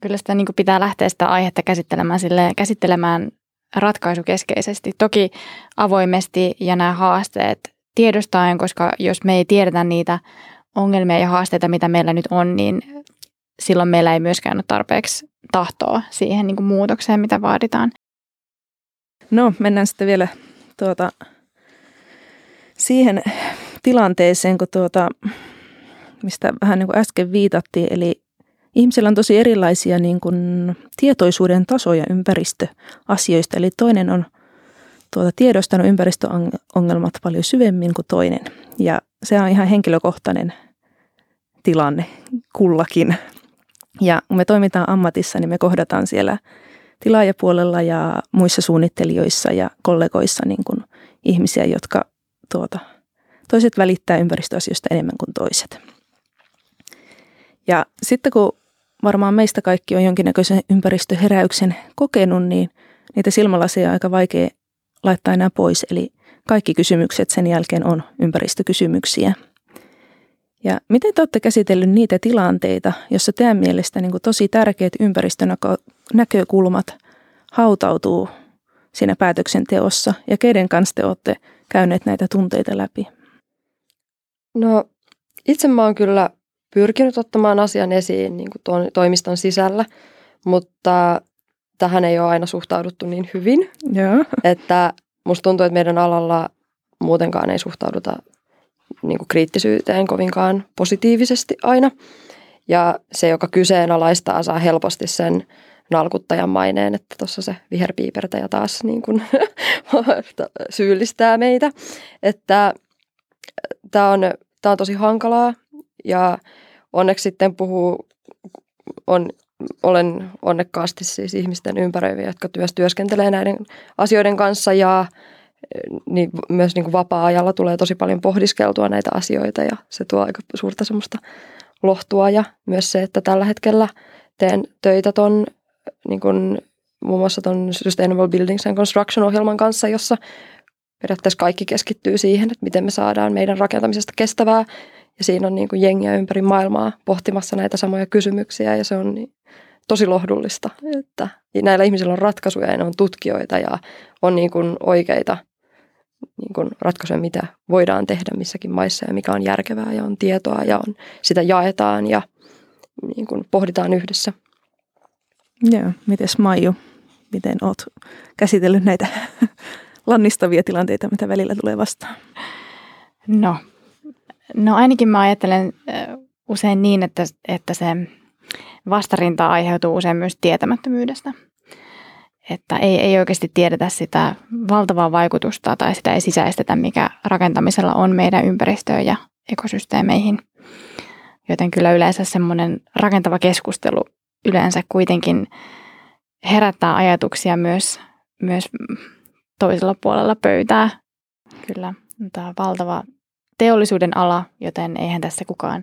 kyllä sitä niin kuin pitää lähteä sitä aihetta käsittelemään, silleen, käsittelemään ratkaisukeskeisesti. Toki avoimesti ja nämä haasteet tiedostaen, koska jos me ei tiedetä niitä ongelmia ja haasteita, mitä meillä nyt on, niin silloin meillä ei myöskään ole tarpeeksi tahtoa siihen niin kuin muutokseen, mitä vaaditaan. No, mennään sitten vielä tuota, siihen tilanteeseen, kun tuota, mistä vähän niin kuin äsken viitattiin, eli Ihmisillä on tosi erilaisia niin kuin tietoisuuden tasoja ympäristöasioista. Eli toinen on tuota, tiedostanut ympäristöongelmat paljon syvemmin kuin toinen. Ja se on ihan henkilökohtainen tilanne kullakin. Ja kun me toimitaan ammatissa, niin me kohdataan siellä tilaajapuolella ja muissa suunnittelijoissa ja kollegoissa niin kuin ihmisiä, jotka tuota, toiset välittää ympäristöasioista enemmän kuin toiset. Ja sitten kun varmaan meistä kaikki on jonkinnäköisen ympäristöheräyksen kokenut, niin niitä silmälaseja on aika vaikea laittaa enää pois. Eli kaikki kysymykset sen jälkeen on ympäristökysymyksiä. Ja miten te olette käsitellyt niitä tilanteita, jossa teidän mielestä niin kuin tosi tärkeät ympäristönäkökulmat hautautuu siinä päätöksenteossa ja keiden kanssa te olette käyneet näitä tunteita läpi? No itse mä oon kyllä pyrkinyt ottamaan asian esiin niin kuin toimiston sisällä, mutta tähän ei ole aina suhtauduttu niin hyvin. Yeah. Että musta tuntuu, että meidän alalla muutenkaan ei suhtauduta niin kuin kriittisyyteen kovinkaan positiivisesti aina. Ja se, joka kyseenalaistaa, saa helposti sen nalkuttajan maineen, että tuossa se viherpiipertäjä taas niin kuin syyllistää meitä. Että tämä on, tämä on tosi hankalaa. Ja onneksi sitten puhuu, on, olen onnekkaasti siis ihmisten ympäröiviä, jotka myös työskentelee näiden asioiden kanssa ja niin, myös niin kuin vapaa-ajalla tulee tosi paljon pohdiskeltua näitä asioita ja se tuo aika suurta semmoista lohtua ja myös se, että tällä hetkellä teen töitä ton niin kuin muun muassa ton Sustainable Buildings and Construction -ohjelman kanssa, jossa periaatteessa kaikki keskittyy siihen, että miten me saadaan meidän rakentamisesta kestävää. Ja siinä on niin kuin jengiä ympäri maailmaa pohtimassa näitä samoja kysymyksiä ja se on niin tosi lohdullista, että näillä ihmisillä on ratkaisuja ja ne on tutkijoita ja on niin kuin oikeita niin kuin ratkaisuja, mitä voidaan tehdä missäkin maissa ja mikä on järkevää ja on tietoa ja on, sitä jaetaan ja niin kuin pohditaan yhdessä. Joo, mites Maiju, miten oot käsitellyt näitä lannistavia tilanteita, mitä välillä tulee vastaan? No. No ainakin mä ajattelen usein niin, että, että se vastarinta aiheutuu usein myös tietämättömyydestä. Että ei, ei oikeasti tiedetä sitä valtavaa vaikutusta tai sitä ei sisäistetä, mikä rakentamisella on meidän ympäristöön ja ekosysteemeihin. Joten kyllä yleensä semmoinen rakentava keskustelu yleensä kuitenkin herättää ajatuksia myös, myös toisella puolella pöytää. Kyllä, tämä on valtava teollisuuden ala, joten eihän tässä kukaan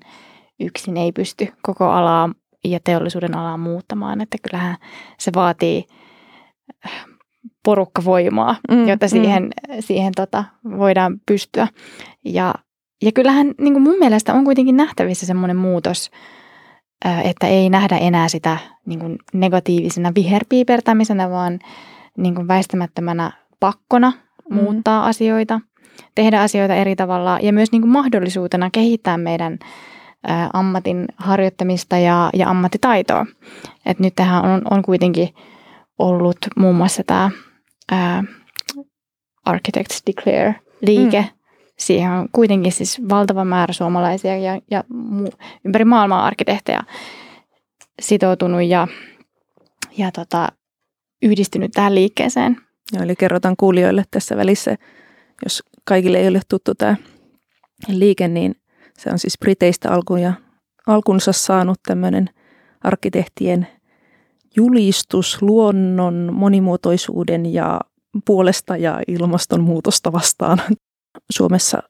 yksin ei pysty koko alaa ja teollisuuden alaa muuttamaan, että kyllähän se vaatii porukkavoimaa, mm, jotta siihen, mm. siihen tota, voidaan pystyä. Ja, ja kyllähän niin kuin mun mielestä on kuitenkin nähtävissä semmoinen muutos, että ei nähdä enää sitä niin kuin negatiivisena viherpiipertämisenä, vaan niin kuin väistämättömänä pakkona muuttaa mm. asioita. Tehdä asioita eri tavalla ja myös niin kuin mahdollisuutena kehittää meidän ä, ammatin harjoittamista ja, ja ammattitaitoa. Et nyt tähän on, on kuitenkin ollut muun muassa tämä ä, Architects Declare -liike. Mm. Siihen on kuitenkin siis valtava määrä suomalaisia ja, ja mu- ympäri maailmaa arkkitehteja sitoutunut ja, ja tota, yhdistynyt tähän liikkeeseen. Ja eli kerrotaan kuulijoille tässä välissä, jos kaikille ei ole tuttu tämä liike, niin se on siis Briteistä alkuun ja alkunsa saanut tämmöinen arkkitehtien julistus luonnon monimuotoisuuden ja puolesta ja ilmastonmuutosta vastaan. Suomessa,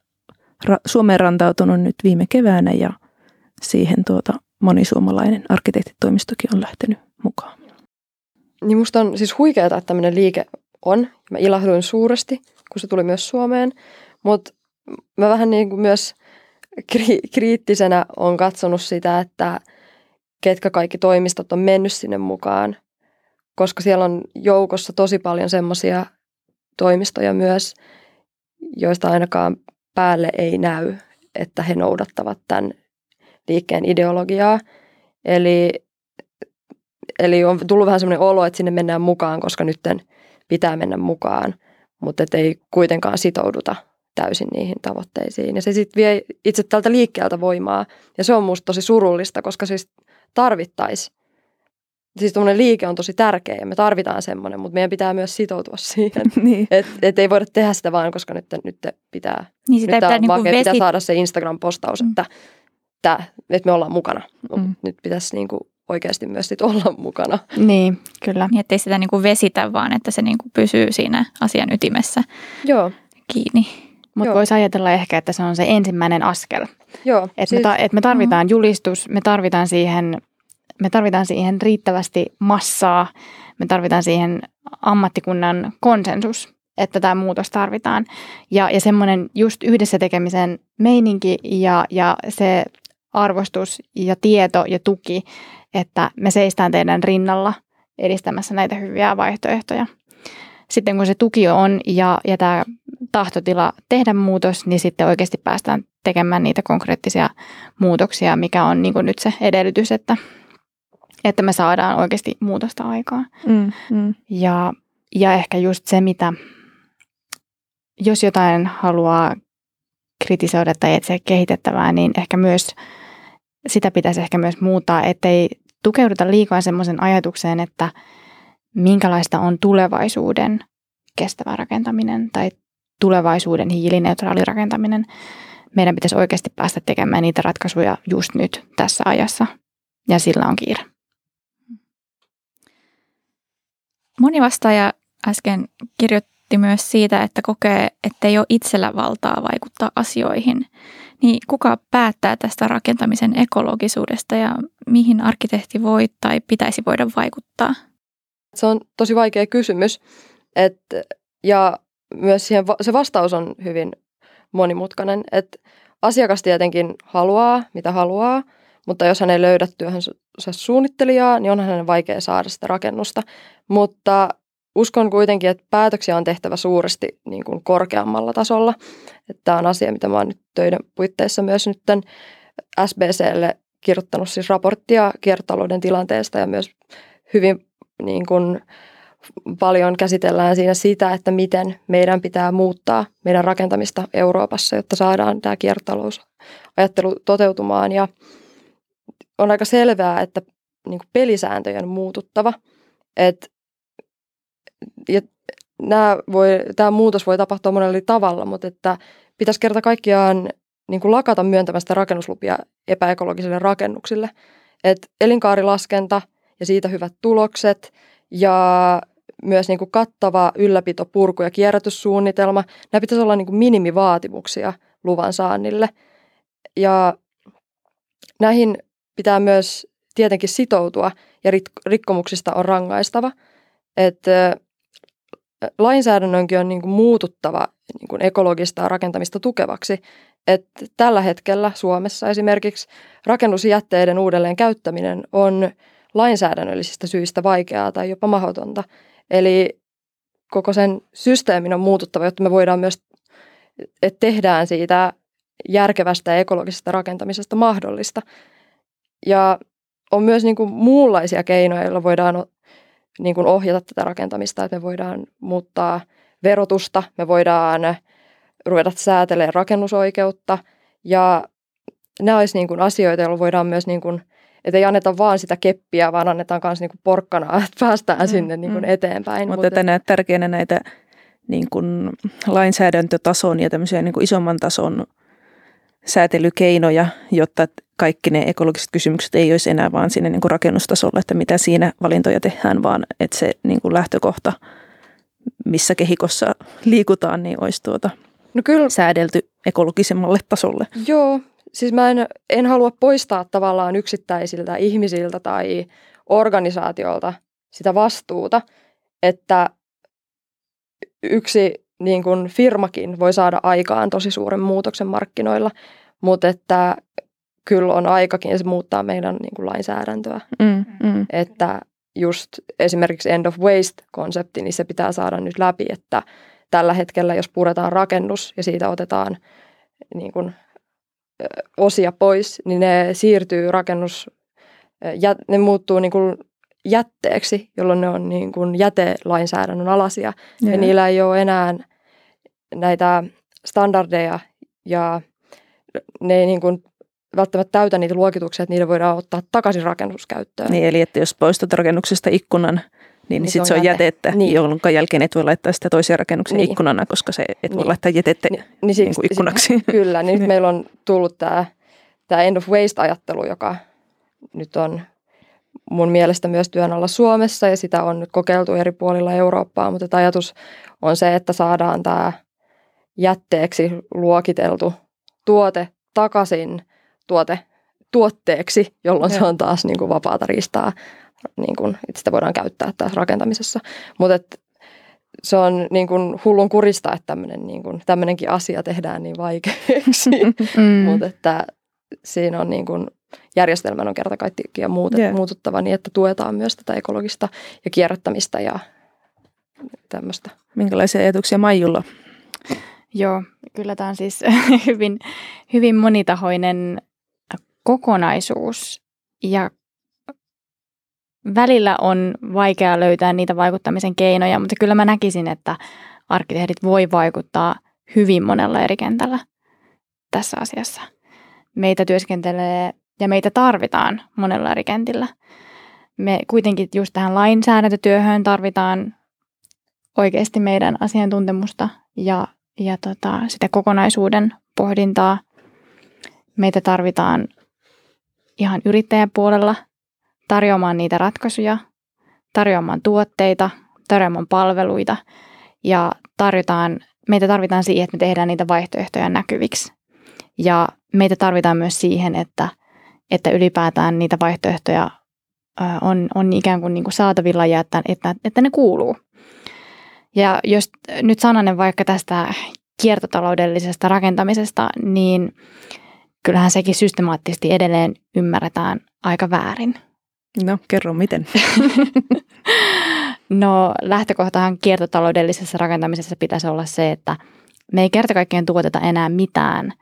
ra, Suomeen rantautunut nyt viime keväänä ja siihen tuota monisuomalainen arkkitehtitoimistokin on lähtenyt mukaan. Niin musta on siis huikeaa, että tämmöinen liike on. Mä ilahduin suuresti, kun se tuli myös Suomeen, mutta mä vähän niin kuin myös kri- kriittisenä olen katsonut sitä, että ketkä kaikki toimistot on mennyt sinne mukaan, koska siellä on joukossa tosi paljon semmoisia toimistoja myös, joista ainakaan päälle ei näy, että he noudattavat tämän liikkeen ideologiaa. Eli, eli on tullut vähän semmoinen olo, että sinne mennään mukaan, koska nytten pitää mennä mukaan, mutta ei kuitenkaan sitouduta täysin niihin tavoitteisiin. Ja se sitten vie itse tältä liikkeeltä voimaa. Ja se on musta tosi surullista, koska siis tarvittaisiin. Siis tuommoinen liike on tosi tärkeä ja me tarvitaan semmoinen, mutta meidän pitää myös sitoutua siihen. Niin. Että et ei voida tehdä sitä vaan, koska nyt, nyt pitää, niin sitä nyt pitää, niinku makea, vesit... pitää saada se Instagram-postaus, että, mm. että me ollaan mukana. Mm. Nyt pitäisi niinku oikeasti myös sit olla mukana. Niin, kyllä. Niin, ettei sitä niinku vesitä vaan, että se niinku pysyy siinä asian ytimessä. Joo. Kiinni. Mutta voisi ajatella ehkä, että se on se ensimmäinen askel. Joo. Että siis, me, ta- et me tarvitaan uh-huh. julistus, me tarvitaan siihen, me tarvitaan siihen riittävästi massaa, me tarvitaan siihen ammattikunnan konsensus, että tämä muutos tarvitaan. Ja, ja semmoinen just yhdessä tekemisen meininki ja, ja se arvostus ja tieto ja tuki, että me seistään teidän rinnalla edistämässä näitä hyviä vaihtoehtoja. Sitten kun se tuki on ja, ja tämä tahtotila tehdä muutos, niin sitten oikeasti päästään tekemään niitä konkreettisia muutoksia, mikä on niin kuin nyt se edellytys, että, että me saadaan oikeasti muutosta aikaan. Mm, mm. Ja, ja ehkä just se, mitä jos jotain haluaa kritisoida tai etsiä kehitettävää, niin ehkä myös sitä pitäisi ehkä myös muuttaa, ettei tukeuduta liikaa semmoisen ajatukseen, että minkälaista on tulevaisuuden kestävä rakentaminen tai tulevaisuuden hiilineutraali rakentaminen. Meidän pitäisi oikeasti päästä tekemään niitä ratkaisuja just nyt tässä ajassa ja sillä on kiire. Moni vastaaja äsken kirjoitti myös siitä, että kokee, ettei ole itsellä valtaa vaikuttaa asioihin. Niin kuka päättää tästä rakentamisen ekologisuudesta ja mihin arkkitehti voi tai pitäisi voida vaikuttaa? Se on tosi vaikea kysymys, et, ja myös siihen va- se vastaus on hyvin monimutkainen, että asiakas tietenkin haluaa, mitä haluaa, mutta jos hän ei löydä työhönsä suunnittelijaa, niin on hänen vaikea saada sitä rakennusta, mutta uskon kuitenkin, että päätöksiä on tehtävä suuresti niin kuin korkeammalla tasolla. Tämä on asia, mitä mä oon nyt töiden puitteissa myös nyt tämän S B C:lle kirjoittanut siis raporttia kiertotalouden tilanteesta ja myös hyvin niin kuin paljon käsitellään siinä sitä, että miten meidän pitää muuttaa meidän rakentamista Euroopassa, jotta saadaan tämä kiertotalousajattelu toteutumaan. Ja on aika selvää, että niin kuin pelisääntöjen muututtava. Et, ja nämä voi, tämä muutos voi tapahtua monella tavalla, mutta että pitäisi kerta kaikkiaan niin kuin lakata myöntämästä rakennuslupia epäekologisille rakennuksille. Et elinkaarilaskenta ja siitä hyvät tulokset ja myös niin kuin kattava ylläpito, purku- ja kierrätyssuunnitelma. Nämä pitäisi olla niin kuin minimivaatimuksia luvan saannille. Ja näihin pitää myös tietenkin sitoutua ja rikkomuksista on rangaistava. Että lainsäädännönkin on niin kuin muututtava niin kuin ekologista rakentamista tukevaksi. Että tällä hetkellä Suomessa esimerkiksi rakennusjätteiden uudelleen käyttäminen on lainsäädännöllisistä syistä vaikeaa tai jopa mahdotonta. Eli koko sen systeemin on muututtava, jotta me voidaan myös, että tehdään siitä järkevästä ja ekologisesta rakentamisesta mahdollista. Ja on myös niin kuin muunlaisia keinoja, joilla voidaan niin kuin ohjata tätä rakentamista, että me voidaan muuttaa verotusta, me voidaan ruveta säätelemään rakennusoikeutta ja nämä olisi niin kuin asioita, joilla voidaan myös niin kuin että ei anneta vaan sitä keppiä, vaan annetaan myös niinku porkkanaa, että päästään sinne mm, niinku mm. eteenpäin. Mutta te näet tärkeänä näitä niinku lainsäädäntötason ja tämmöisiä niinku isomman tason säätelykeinoja, jotta kaikki ne ekologiset kysymykset ei olisi enää vaan siinä niinku rakennustasolla, että mitä siinä valintoja tehdään, vaan että se niinku lähtökohta, missä kehikossa liikutaan, niin olisi tuota no kyllä säädelty ekologisemmalle tasolle. Joo. Siis mä en, en halua poistaa tavallaan yksittäisiltä ihmisiltä tai organisaatiolta sitä vastuuta, että yksi niin kuin firmakin voi saada aikaan tosi suuren muutoksen markkinoilla, mutta että kyllä on aikakin se muuttaa meidän niin kuin lainsäädäntöä. Mm, mm. Että just esimerkiksi end of waste-konsepti, niin se pitää saada nyt läpi, että tällä hetkellä jos puretaan rakennus ja siitä otetaan niin kuin osia pois, niin ne siirtyy rakennus, ne muuttuu niin kuin jätteeksi, jolloin ne on niin kuin jätelainsäädännön alaisia. Ja niillä ei ole enää näitä standardeja ja ne ei niin kuin välttämättä täytä niitä luokituksia, että niitä voidaan ottaa takaisin rakennuskäyttöön. Niin, eli että jos poistat rakennuksesta ikkunan, niin, niin sitten se on jätettä, jätettä niin. Jonka jälkeen et voi laittaa sitä toisen rakennuksen niin. ikkunana, koska se et niin. voi laittaa jätettä niin, niin siksi, niin kuin ikkunaksi. Siksi, kyllä, niin nyt meillä on tullut tämä, tämä end of waste-ajattelu, joka nyt on mun mielestä myös työn alla Suomessa, ja sitä on nyt kokeiltu eri puolilla Eurooppaa, mutta tämä ajatus on se, että saadaan tämä jätteeksi luokiteltu tuote takaisin tuote, tuotteeksi, jolloin ja. se on taas niin kuin vapaata riistaa, niin kuin, että sitä voidaan käyttää taas rakentamisessa. Mutta se on niin kuin hullun kurista, että tämmönen, niin kuin, tämmöinenkin asia tehdään niin vaikeaksi, mm. mutta että siinä on niin kuin järjestelmän on kerta kaikkiaan muut, yeah. muututtava niin, että tuetaan myös tätä ekologista ja kierrättämistä ja tämmöistä. Minkälaisia ajatuksia Maijulla? Joo, kyllä tämä on siis hyvin, hyvin monitahoinen kokonaisuus ja välillä on vaikea löytää niitä vaikuttamisen keinoja, mutta kyllä mä näkisin, että arkkitehdit voi vaikuttaa hyvin monella eri kentällä tässä asiassa. Meitä työskentelee ja meitä tarvitaan monella eri kentillä. Me kuitenkin just tähän lainsäädäntötyöhön tarvitaan oikeasti meidän asiantuntemusta ja, ja tota, sitä kokonaisuuden pohdintaa. Meitä tarvitaan ihan yrittäjäpuolella tarjoamaan niitä ratkaisuja, tarjoamaan tuotteita, tarjoamaan palveluita ja tarjotaan, meitä tarvitaan siihen, että me tehdään niitä vaihtoehtoja näkyviksi. Ja meitä tarvitaan myös siihen, että, että ylipäätään niitä vaihtoehtoja on, on ikään kuin, niin kuin saatavilla ja että, että, että ne kuuluu. Ja jos nyt sananen vaikka tästä kiertotaloudellisesta rakentamisesta, niin kyllähän sekin systemaattisesti edelleen ymmärretään aika väärin. No, kerro miten. No, lähtökohtahan kiertotaloudellisessa rakentamisessa pitäisi olla se, että me ei kerta kaikkiaan tuoteta enää mitään,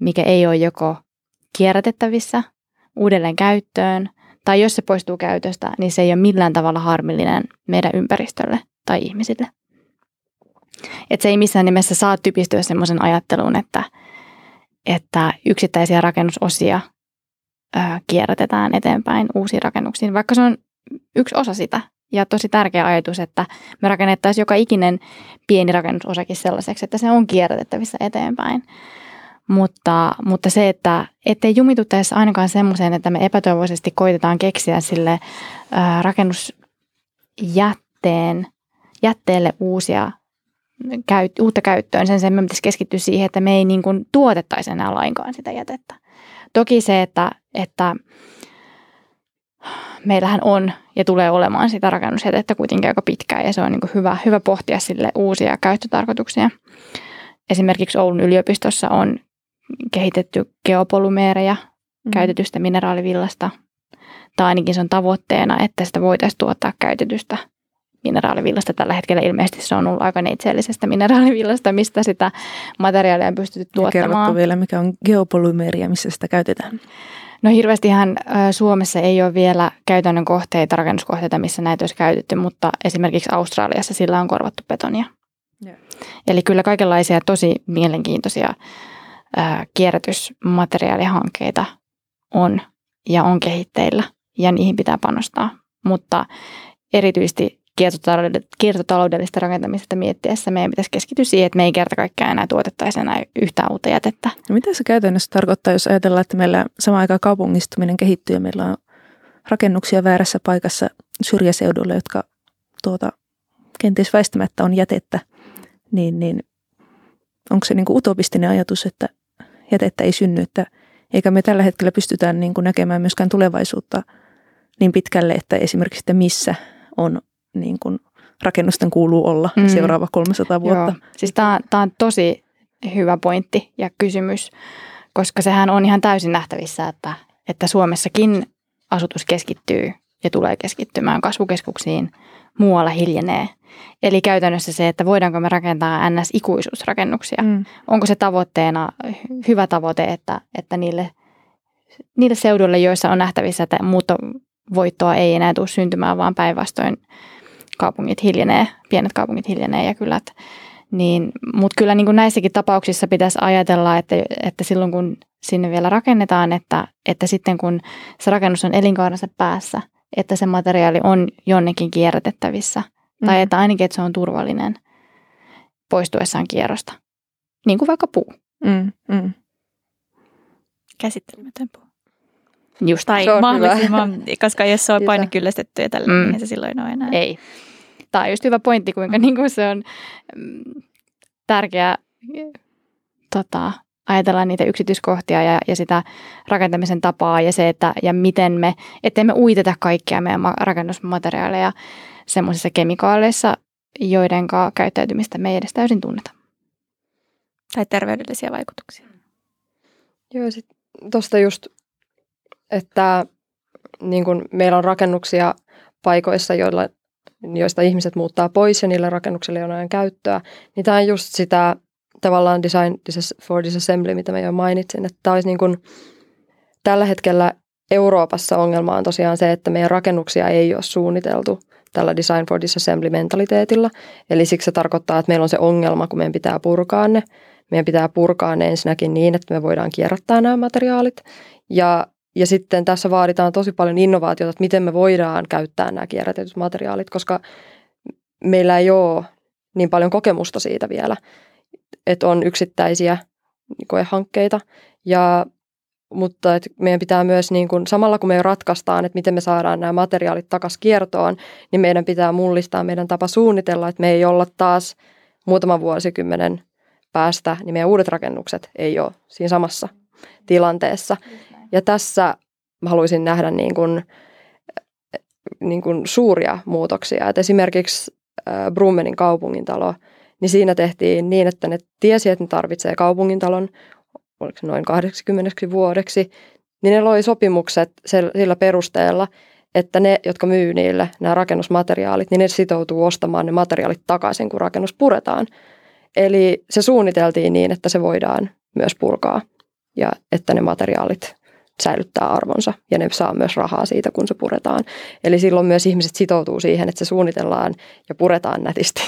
mikä ei ole joko kierrätettävissä uudelleen käyttöön, tai jos se poistuu käytöstä, niin se ei ole millään tavalla harmillinen meidän ympäristölle tai ihmisille. Et se ei missään nimessä saa typistyä semmoisen ajatteluun, että, että yksittäisiä rakennusosia ö, kierrätetään eteenpäin uusiin rakennuksiin, vaikka se on yksi osa sitä. Ja tosi tärkeä ajatus, että me rakennettaisiin joka ikinen pieni rakennusosakin sellaiseksi, että se on kierrätettävissä eteenpäin. Mutta, mutta se, että ettei jumituttaessa ainakaan semmoiseen, että me epätoivoisesti koitetaan keksiä sille ää, rakennusjätteen, jätteelle uusia, käy, uutta käyttöön. Sen sijaan me pitäisi keskittyä siihen, että me ei niin kuin tuotettaisi enää lainkaan sitä jätettä. Toki se, että, että meillähän on ja tulee olemaan sitä rakennusjätettä kuitenkin aika pitkään ja se on niin kuin hyvä, hyvä pohtia sille uusia käyttötarkoituksia. Esimerkiksi Oulun yliopistossa on kehitetty geopolymeerejä mm. käytetystä mineraalivillasta. Tai ainakin se on tavoitteena, että sitä voitaisiin tuottaa käytetystä mineraalivillasta. Tällä hetkellä ilmeisesti se on ollut aika neitseellisestä mineraalivillasta, mistä sitä materiaalia on pystytty tuottamaan. Ja kerrotko vielä, mikä on geopolymeeri ja missä sitä käytetään? No hirveästihän Suomessa ei ole vielä käytännön kohteita, rakennuskohteita, missä näitä olisi käytetty, mutta esimerkiksi Australiassa sillä on korvattu betonia. Yeah. Eli kyllä kaikenlaisia tosi mielenkiintoisia ää, kierrätysmateriaalihankkeita on ja on kehitteillä ja niihin pitää panostaa. Mutta erityisesti kiertotaloudellista rakentamista miettiessä meidän pitäisi keskittyä siihen, että me ei kerta kaikkiaan enää tuotettaisi enää yhtään uutta jätettä. No mitä se käytännössä tarkoittaa, jos ajatellaan, että meillä samaan aikaan kaupungistuminen kehittyy ja meillä on rakennuksia väärässä paikassa syrjäseudulla, jotka tuota... kenties väistämättä on jätettä, niin, niin onko se niin kuin utopistinen ajatus, että jätettä ei synny, että eikä me tällä hetkellä pystytään niin kuin näkemään myöskään tulevaisuutta niin pitkälle, että esimerkiksi että missä on niin kuin rakennusten kuuluu olla mm. seuraava kolmesataa vuotta. Joo. Siis tämä on tosi hyvä pointti ja kysymys, koska sehän on ihan täysin nähtävissä, että, että Suomessakin asutus keskittyy ja tulee keskittymään kasvukeskuksiin, muualla hiljenee. Eli käytännössä se, että voidaanko me rakentaa N S-ikuisuusrakennuksia. Mm. Onko se tavoitteena hyvä tavoite, että, että niille, niille seuduille, joissa on nähtävissä, että muuttovoittoa ei enää tule syntymään, vaan päinvastoin kaupungit hiljenee, pienet kaupungit hiljenee. Ja kyllä, että Niin, mutta kyllä niin kuin näissäkin tapauksissa pitäisi ajatella, että, että silloin kun sinne vielä rakennetaan, että, että sitten kun se rakennus on elinkaarensa päässä, että se materiaali on jonnekin kierrätettävissä. Mm. Tai että ainakin, että se on turvallinen poistuessaan kierrosta. Niin kuin vaikka puu. Mm, mm. Käsittelemätön puu. Just, tai se on mahdollisimman, koska jos se on painokyllästetty ja tällä, mm. niin se silloin on enää. Ei. Tämä on just hyvä pointti, kuinka niin kuin se on tärkeää tota, ajatella niitä yksityiskohtia ja, ja sitä rakentamisen tapaa ja se, että ja miten me, ettei me uiteta kaikkia meidän rakennusmateriaaleja semmoisissa kemikaaleissa, joiden käyttäytymistä me ei edes täysin tunneta. Tai terveydellisiä vaikutuksia. Joo, sitten tuosta just, että niin kun meillä on rakennuksia paikoissa, joilla joista ihmiset muuttaa pois ja niillä rakennuksilla ei ole ajan käyttöä, niin tämä on just sitä tavallaan design for disassembly, mitä mä jo mainitsin, että tämä olisi niin kuin, tällä hetkellä Euroopassa ongelma on tosiaan se, että meidän rakennuksia ei ole suunniteltu tällä design for disassembly mentaliteetilla, eli siksi se tarkoittaa, että meillä on se ongelma, kun meidän pitää purkaa ne. Meidän pitää purkaa ne ensinnäkin niin, että me voidaan kierrättää nämä materiaalit ja Ja sitten tässä vaaditaan tosi paljon innovaatiota, että miten me voidaan käyttää nämä kierrätetyt materiaalit, koska meillä ei ole niin paljon kokemusta siitä vielä, että on yksittäisiä koehankkeita. Ja, mutta että meidän pitää myös niin kuin, samalla kun me ratkaistaan, että miten me saadaan nämä materiaalit takaisin kiertoon, niin meidän pitää mullistaa meidän tapa suunnitella, että me ei olla taas muutaman vuosikymmenen päästä, niin meidän uudet rakennukset ei ole siinä samassa tilanteessa. Ja tässä mä haluaisin nähdä niin kuin, niin kuin suuria muutoksia. Et esimerkiksi Brummenin kaupungintalo, niin siinä tehtiin niin, että ne tiesi, että ne tarvitsee kaupungintalon noin kahdeksankymmentä vuodeksi, niin ne loi sopimukset sillä perusteella, että ne, jotka myy niille nämä rakennusmateriaalit, niin ne sitoutuu ostamaan ne materiaalit takaisin, kun rakennus puretaan. Eli se suunniteltiin niin, että se voidaan myös purkaa ja että ne materiaalit säilyttää arvonsa ja ne saa myös rahaa siitä, kun se puretaan. Eli silloin myös ihmiset sitoutuu siihen, että se suunnitellaan ja puretaan nätisti.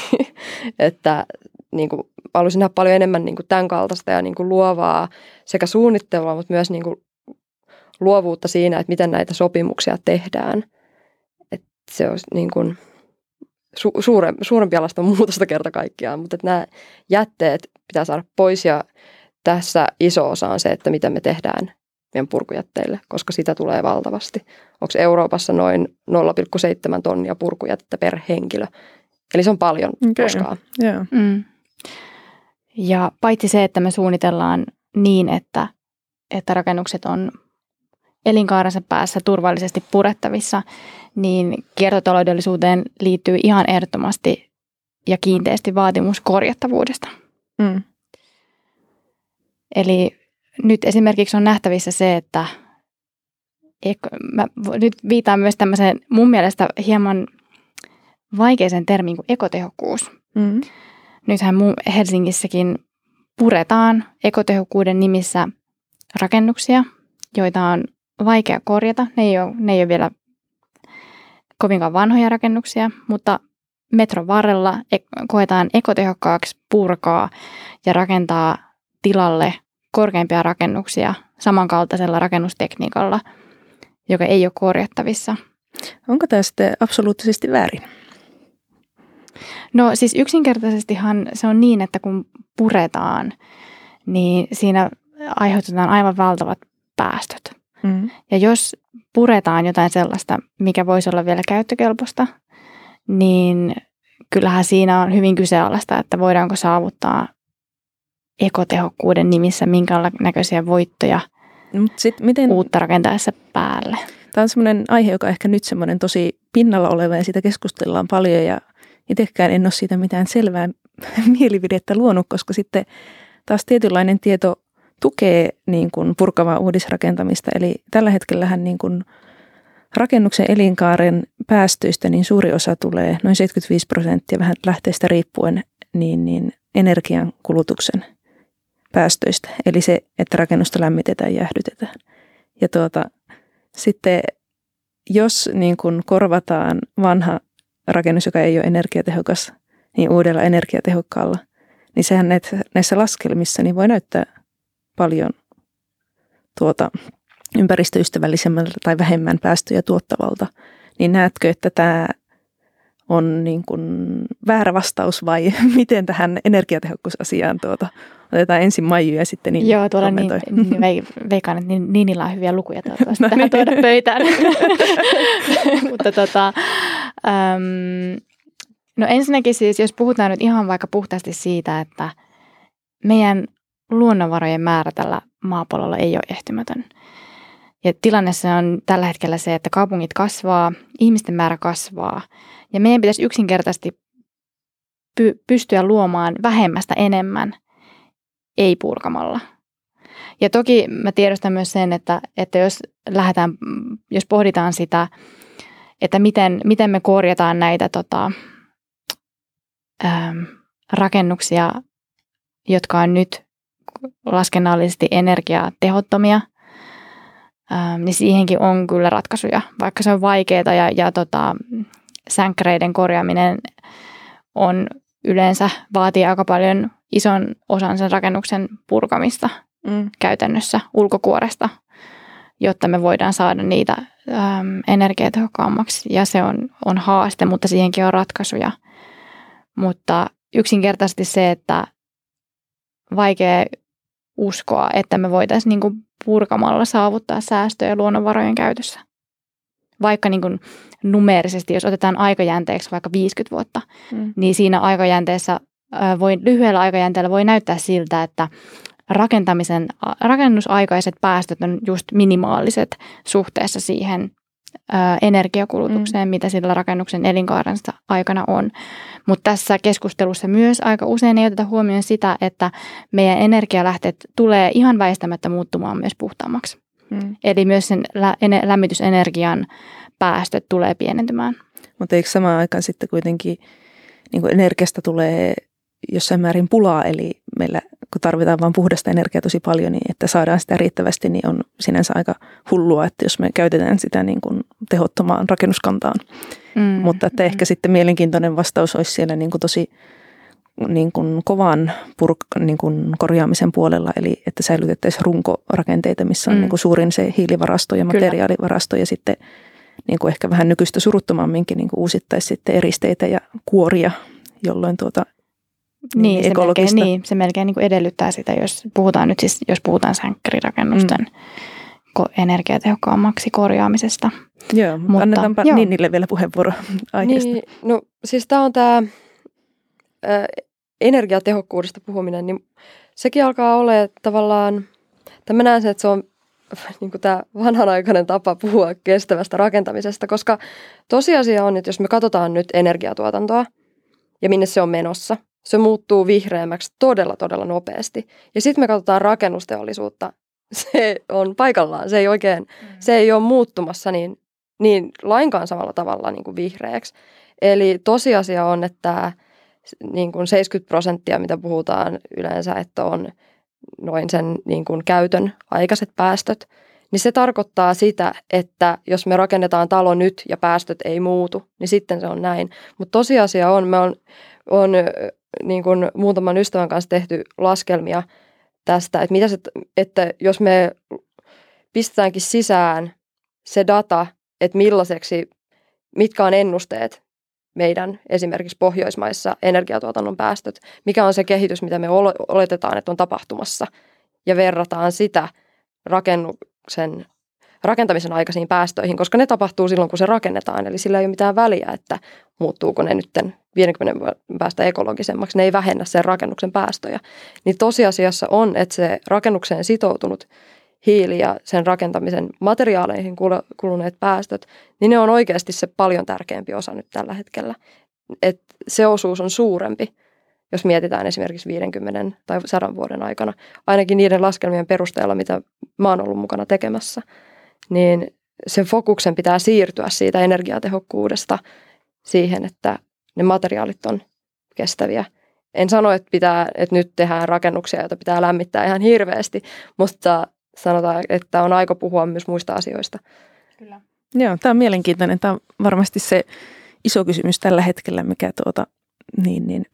Että niin kuin, haluaisin nähdä paljon enemmän niin kuin tämän kaltaista ja niin kuin luovaa sekä suunnittelua, mutta myös niin kuin luovuutta siinä, että miten näitä sopimuksia tehdään. Että se olisi niin kuin su- suure, suurempi alasta muutosta kerta kaikkiaan, mutta että nämä jätteet pitää saada pois ja tässä iso osa on se, että mitä me tehdään meidän purkujätteille, koska sitä tulee valtavasti. Onko Euroopassa noin nolla pilkku seitsemän tonnia purkujättä per henkilö? Eli se on paljon okay. koskaan. Yeah. Mm. Ja paitsi se, että me suunnitellaan niin, että, että rakennukset on elinkaarensa päässä turvallisesti purettavissa, niin kiertotaloudellisuuteen liittyy ihan ehdottomasti ja kiinteästi vaatimus korjattavuudesta. Mm. Eli nyt esimerkiksi on nähtävissä se, että mä nyt viitaan myös tämmöiseen mun mielestä hieman vaikeisen termiin kuin ekotehokkuus. Mm. Nythän Helsingissäkin puretaan ekotehokkuuden nimissä rakennuksia, joita on vaikea korjata. Ne ei ole, ne ei ole vielä kovinkaan vanhoja rakennuksia, mutta metron varrella koetaan ekotehokkaaksi purkaa ja rakentaa tilalle korkeimpia rakennuksia samankaltaisella rakennustekniikalla, joka ei ole korjattavissa. Onko tämä sitten absoluuttisesti väärin? No siis yksinkertaisestihan se on niin, että kun puretaan, niin siinä aiheutetaan aivan valtavat päästöt. Mm. Ja jos puretaan jotain sellaista, mikä voisi olla vielä käyttökelpoista, niin kyllähän siinä on hyvin kyseenalaista, että voidaanko saavuttaa ekotehokkuuden nimissä, minkälaisenäköisiä voittoja Mut sit miten, uutta rakentaessa päälle. Tämä on semmoinen aihe, joka ehkä nyt semmoinen tosi pinnalla oleva ja siitä keskustellaan paljon ja itsekään en ole siitä mitään selvää mielipidettä luonut, koska sitten taas tietynlainen tieto tukee niin kuin purkavaa uudisrakentamista. Eli tällä hetkellähän niin kuin rakennuksen elinkaaren päästöistä niin suuri osa tulee, noin seitsemänkymmentäviisi prosenttia vähän lähteestä riippuen, niin, niin energian kulutuksen päästöistä, eli se, että rakennusta lämmitetään ja jäähdytetään. Ja tuota, sitten jos niin kun korvataan vanha rakennus, joka ei ole energiatehokas, niin uudella energiatehokkaalla, niin sehän näissä laskelmissa niin voi näyttää paljon tuota ympäristöystävällisemmältä tai vähemmän päästöjä tuottavalta. Niin näetkö, että tämä on niin kuin väärä vastaus vai miten tähän energiatehokkuusasiaan tuota? Otetaan ensin Maiju ja sitten niin. Joo, tuolla niin, niin, veikkaan, että Niinillä on hyviä lukuja toivottavasti no tähän niin. Tuoda pöytään. Mutta tota, äm, no ensinnäkin siis, jos puhutaan nyt ihan vaikka puhtaasti siitä, että meidän luonnonvarojen määrä tällä maapallolla ei ole ehtymätön. Ja tilannessa on tällä hetkellä se, että kaupungit kasvaa, ihmisten määrä kasvaa ja meidän pitäisi yksinkertaisesti py- pystyä luomaan vähemmästä enemmän, ei purkamalla. Ja toki mä tiedostan myös sen, että, että jos lähdetään, jos pohditaan sitä, että miten, miten me korjataan näitä tota, ähm, rakennuksia, jotka on nyt laskennallisesti energiatehottomia, Ähm, niin siihenkin on kyllä ratkaisuja, vaikka se on vaikeaa ja, ja tota, sänkkäreiden korjaaminen on yleensä, vaatii aika paljon ison osan sen rakennuksen purkamista mm. käytännössä ulkokuoresta, jotta me voidaan saada niitä ähm, energiatehokkaammaksi ja se on, on haaste, mutta siihenkin on ratkaisuja. Mutta yksinkertaisesti se, että vaikea uskoa, että me voitaisiin niinku purkamalla saavuttaa säästöjä luonnonvarojen käytössä. Vaikka niin kuin numeerisesti, jos otetaan aikajänteeksi vaikka viisikymmentä vuotta, mm. niin siinä aikajänteessä voi, lyhyellä aikajänteellä voi näyttää siltä, että rakentamisen, rakennusaikaiset päästöt on just minimaaliset suhteessa siihen ö, energiakulutukseen, mm. mitä sillä rakennuksen elinkaarensa aikana on. Mutta tässä keskustelussa myös aika usein ei oteta huomioon sitä, että meidän energialähteet tulee ihan väistämättä muuttumaan myös puhtaammaksi. Mm. Eli myös sen lä- en- lämmitysenergian päästöt tulee pienentymään. Mutta eikö samaan aikaan sitten kuitenkin niin kuin energiasta tulee jossain määrin pulaa, eli meillä kun tarvitaan vain puhdasta energiaa tosi paljon, niin että saadaan sitä riittävästi, niin on sinänsä aika hullua, että jos me käytetään sitä niin kuin tehottomaan rakennuskantaan. Mm, Mutta että mm. ehkä sitten mielenkiintoinen vastaus olisi siellä niin kuin tosi niin kuin kovan purk- niin kuin korjaamisen puolella, eli että säilytettäisiin runkorakenteita, missä on mm. niin kuin suurin se hiilivarasto ja materiaalivarasto ja sitten niin kuin ehkä vähän nykyistä suruttomamminkin niin kuin uusittaisiin sitten eristeitä ja kuoria, jolloin tuota Niin, niin, se melkein, niin, se melkein niin kuin edellyttää sitä, jos puhutaan nyt siis, jos puhutaan sänkkärirakennusten mm. energiatehokkaammaksi korjaamisesta. Joo, mutta annetaanpa joo. Ninnille vielä puheenvuoro aiheesta. Niin, no siis tämä on tämä äh, energiatehokkuudesta puhuminen, niin sekin alkaa olla tavallaan, tai mä näen sen, että se on niin kuin tämä vanhanaikainen tapa puhua kestävästä rakentamisesta, koska tosiasia on, että jos me katsotaan nyt energiatuotantoa ja minne se on menossa, se muuttuu vihreämmäksi todella, todella nopeasti. Ja sitten me katsotaan rakennusteollisuutta. Se on paikallaan. Se ei oikein, mm. se ei ole muuttumassa niin, niin lainkaan samalla tavalla niin kuin vihreäksi. Eli tosiasia on, että niin kuin seitsemänkymmentä prosenttia, mitä puhutaan yleensä, että on noin sen niin kuin käytön aikaiset päästöt, niin se tarkoittaa sitä, että jos me rakennetaan talo nyt ja päästöt ei muutu, niin sitten se on näin. Mutta tosiasia on, me on, on niin kuin muutaman ystävän kanssa tehty laskelmia tästä, että, mitä se, että jos me pistetäänkin sisään se data, että millaiseksi, mitkä on ennusteet meidän esimerkiksi Pohjoismaissa energiatuotannon päästöt, mikä on se kehitys, mitä me oletetaan, että on tapahtumassa, ja verrataan sitä rakennuksen, rakentamisen aikaisiin päästöihin, koska ne tapahtuu silloin, kun se rakennetaan, eli sillä ei ole mitään väliä, että muuttuuko ne nytten viidenkymmenen vuoden päästä ekologisemmaksi, ne ei vähennä sen rakennuksen päästöjä. Niin tosiasiassa on, että se rakennukseen sitoutunut hiili ja sen rakentamisen materiaaleihin kuluneet päästöt, niin ne on oikeasti se paljon tärkeämpi osa nyt tällä hetkellä. Et se osuus on suurempi, jos mietitään esimerkiksi viidenkymmenen tai sadan vuoden aikana, ainakin niiden laskelmien perusteella, mitä mä oon ollut mukana tekemässä, niin sen fokuksen pitää siirtyä siitä energiatehokkuudesta siihen, että ne materiaalit on kestäviä. En sano, että, pitää, että nyt tehdään rakennuksia, joita pitää lämmittää ihan hirveästi, mutta sanotaan, että on aika puhua myös muista asioista. Kyllä. Joo, tämä on mielenkiintoinen. Tämä on varmasti se iso kysymys tällä hetkellä, mikä tuota, niin, niin,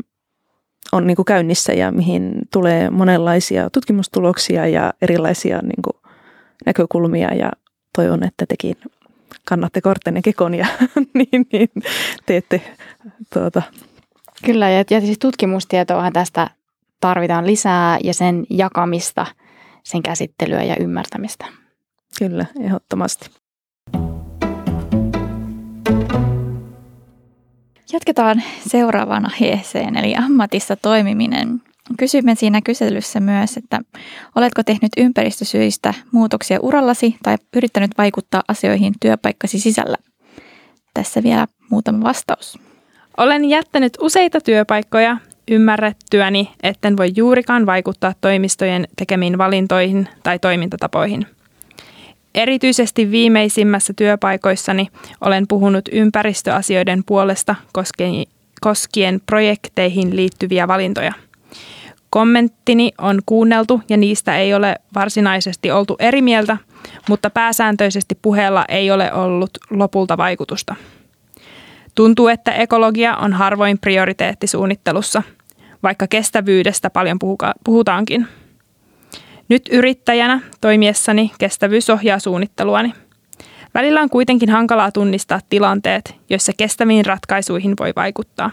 on niin kuin käynnissä ja mihin tulee monenlaisia tutkimustuloksia ja erilaisia niin kuin näkökulmia ja toivon, että tekin kannatte korttenne kekon ja niin, niin teette tuota. Kyllä, ja, ja siis tutkimustietoahan tästä tarvitaan lisää ja sen jakamista, sen käsittelyä ja ymmärtämistä. Kyllä, ehdottomasti. Jatketaan seuraavaan aiheeseen, eli ammatissa toimiminen. Kysymme siinä kyselyssä myös, että oletko tehnyt ympäristösyistä muutoksia urallasi tai yrittänyt vaikuttaa asioihin työpaikkasi sisällä? Tässä vielä muutama vastaus. Olen jättänyt useita työpaikkoja ymmärrettyäni, etten voi juurikaan vaikuttaa toimistojen tekemiin valintoihin tai toimintatapoihin. Erityisesti viimeisimmässä työpaikoissani olen puhunut ympäristöasioiden puolesta koskien, koskien projekteihin liittyviä valintoja. Kommenttini on kuunneltu ja niistä ei ole varsinaisesti oltu eri mieltä, mutta pääsääntöisesti puheella ei ole ollut lopulta vaikutusta. Tuntuu, että ekologia on harvoin prioriteettisuunnittelussa, vaikka kestävyydestä paljon puhutaankin. Nyt yrittäjänä toimiessani kestävyys ohjaa suunnitteluani. Välillä on kuitenkin hankalaa tunnistaa tilanteet, joissa kestäviin ratkaisuihin voi vaikuttaa.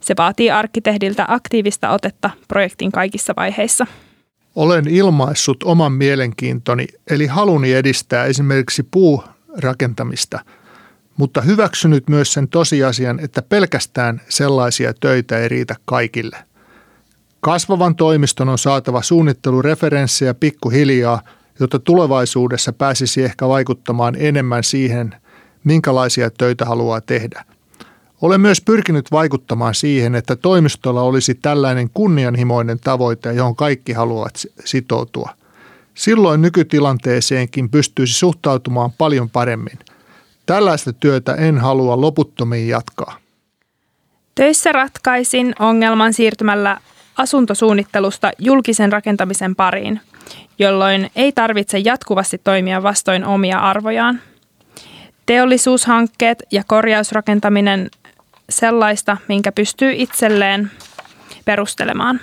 Se vaatii arkkitehdiltä aktiivista otetta projektin kaikissa vaiheissa. Olen ilmaissut oman mielenkiintoni, eli haluni edistää esimerkiksi puurakentamista, mutta hyväksynyt myös sen tosiasian, että pelkästään sellaisia töitä ei riitä kaikille. Kasvavan toimiston on saatava suunnittelureferenssejä pikkuhiljaa, jotta tulevaisuudessa pääsisi ehkä vaikuttamaan enemmän siihen, minkälaisia töitä haluaa tehdä. Olen myös pyrkinyt vaikuttamaan siihen, että toimistolla olisi tällainen kunnianhimoinen tavoite, johon kaikki haluavat sitoutua. Silloin nykytilanteeseenkin pystyisi suhtautumaan paljon paremmin. Tällaista työtä en halua loputtomiin jatkaa. Töissä ratkaisin ongelman siirtymällä asuntosuunnittelusta julkisen rakentamisen pariin, jolloin ei tarvitse jatkuvasti toimia vastoin omia arvojaan. Teollisuushankkeet ja korjausrakentaminen sellaista, minkä pystyy itselleen perustelemaan.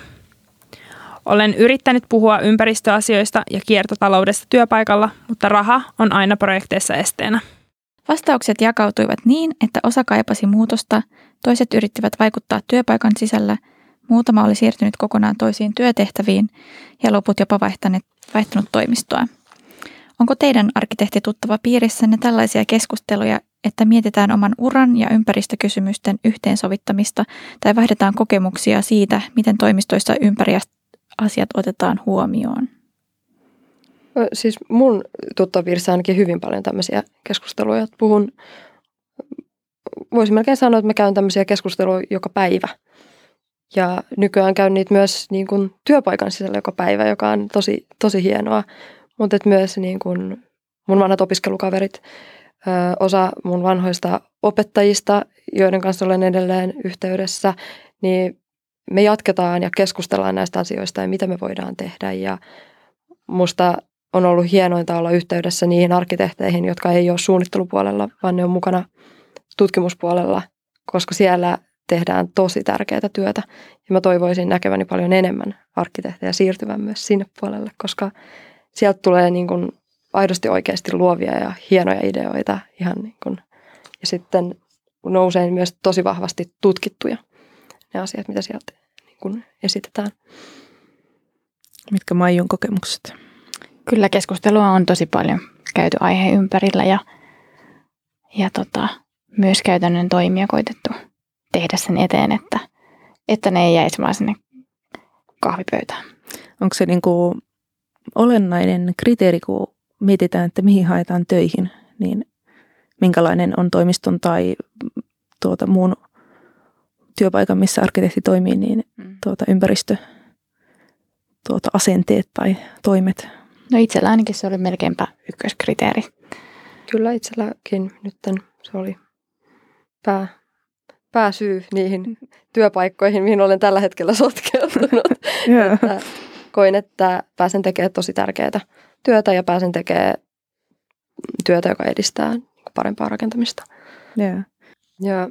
Olen yrittänyt puhua ympäristöasioista ja kiertotaloudesta työpaikalla, mutta raha on aina projekteissa esteenä. Vastaukset jakautuivat niin, että osa kaipasi muutosta, toiset yrittivät vaikuttaa työpaikan sisällä, muutama oli siirtynyt kokonaan toisiin työtehtäviin ja loput jopa vaihtanut toimistoa. Onko teidän arkkitehtituttava piirissänne tällaisia keskusteluja, että mietitään oman uran ja ympäristökysymysten yhteensovittamista tai vaihdetaan kokemuksia siitä, miten toimistoissa ympäristöasiat otetaan huomioon? No, siis mun tuttaviirissä ainakin hyvin paljon tämmöisiä keskusteluja. Puhun, voisin melkein sanoa, että mä käyn tämmöisiä keskusteluja joka päivä. Ja nykyään käyn niitä myös niin kuin työpaikan sisällä joka päivä, joka on tosi, tosi hienoa. Mutta myös niin kun mun vanhat opiskelukaverit, ö, osa mun vanhoista opettajista, joiden kanssa olen edelleen yhteydessä, niin me jatketaan ja keskustellaan näistä asioista ja mitä me voidaan tehdä. Ja musta on ollut hienointa olla yhteydessä niihin arkkitehteihin, jotka ei ole suunnittelupuolella, vaan ne on mukana tutkimuspuolella, koska siellä tehdään tosi tärkeää työtä. Ja mä toivoisin näkeväni paljon enemmän arkkitehtejä siirtyvän myös sinne puolelle, koska sieltä tulee niin kuin aidosti oikeasti luovia ja hienoja ideoita ihan niin kuin, ja sitten nousee myös tosi vahvasti tutkittuja ne asiat, mitä sieltä niin kuin esitetään. Mitkä Maijun kokemukset? Kyllä keskustelua on tosi paljon käyty aiheen ympärillä ja, ja tota, myös käytännön toimia koitettu tehdä sen eteen, että, että ne ei jäisi vaan sinne kahvipöytään. Onko se niin kuin olennainen kriteeri, kun mietitään, että mihin haetaan töihin, niin minkälainen on toimiston tai tuota muun työpaikan, missä arkkitehti toimii, niin tuota ympäristö, tuota asenteet tai toimet? No itsellä ainakin se oli melkeinpä ykköskriteeri. Kyllä itselläkin nytten se oli pää, pääsyy niihin työpaikkoihin, mihin olen tällä hetkellä sotkeutunut. Yeah. Koin, että pääsen tekemään tosi tärkeää työtä ja pääsen tekemään työtä, joka edistää parempaa rakentamista. Yeah. Ja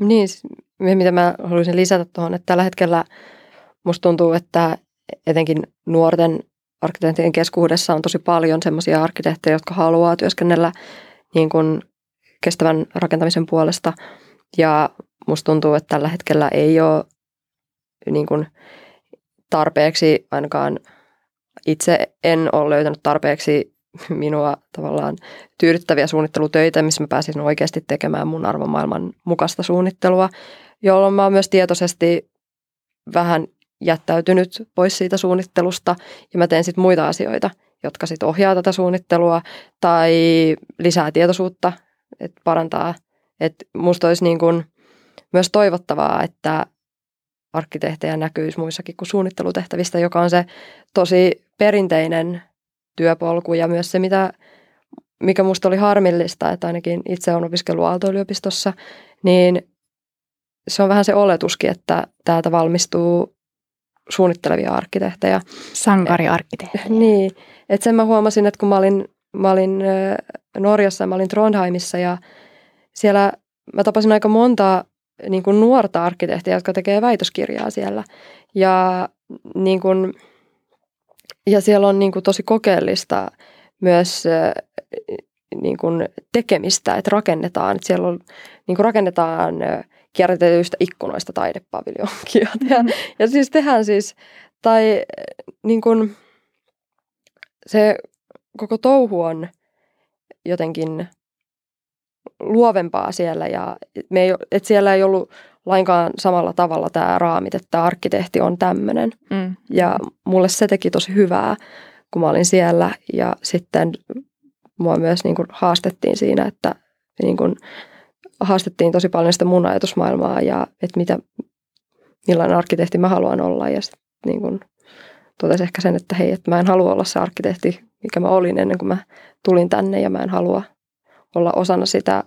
niin, mitä mä haluaisin lisätä tuohon, että tällä hetkellä Musta tuntuu, että etenkin nuorten arkkitehtien keskuudessa on tosi paljon semmoisia arkkitehtejä, jotka haluaa työskennellä niin kuin kestävän rakentamisen puolesta. Ja musta tuntuu, että tällä hetkellä ei ole niin kuin tarpeeksi, ainakaan itse en ole löytänyt tarpeeksi minua tavallaan tyydyttäviä suunnittelutöitä, missä mä pääsin oikeasti tekemään mun arvomaailman mukaista suunnittelua, jolloin mä oon myös tietoisesti vähän jättäytynyt pois siitä suunnittelusta ja mä teen sitten muita asioita, jotka sitten ohjaa tätä suunnittelua tai lisää tietoisuutta, että parantaa. Että musta olisi niin kuin myös toivottavaa, että arkkitehtejä näkyisi muissakin kuin suunnittelutehtävistä, joka on se tosi perinteinen työpolku ja myös se, mitä, mikä musta oli harmillista, että ainakin itse olen opiskellut Aalto-yliopistossa, niin se on vähän se oletuskin, että täältä valmistuu suunnittelevia arkkitehtejä. Sankariarkkitehtejä. Niin, että sen mä huomasin, että kun mä olin, mä olin Norjassa, mä olin Trondheimissa ja siellä mä tapasin aika monta niin kuin nuorta arkkitehtiä, jotka tekee väitöskirjaa siellä. Ja, niin kuin, ja siellä on niin kuin tosi kokeellista myös niin kuin tekemistä, että rakennetaan. Että siellä on, niin kuin rakennetaan kierrätetyistä ikkunoista taidepaviljonkia. Ja, ja siis tehdään siis, tai niin kuin se koko touhu on jotenkin luovempaa siellä ja me ei, et siellä ei ollut lainkaan samalla tavalla tämä raamit, että arkkitehti on tämmöinen. Mm. Ja mulle se teki tosi hyvää, kun mä olin siellä ja sitten mua myös niin kuin haastettiin siinä, että niin kuin haastettiin tosi paljon sitä mun ajatusmaailmaa ja että mitä, millainen arkkitehti mä haluan olla ja sitten niin kuin totesin ehkä sen, että hei, että mä en halua olla se arkkitehti, mikä mä olin ennen kuin mä tulin tänne ja mä en halua olla osana sitä.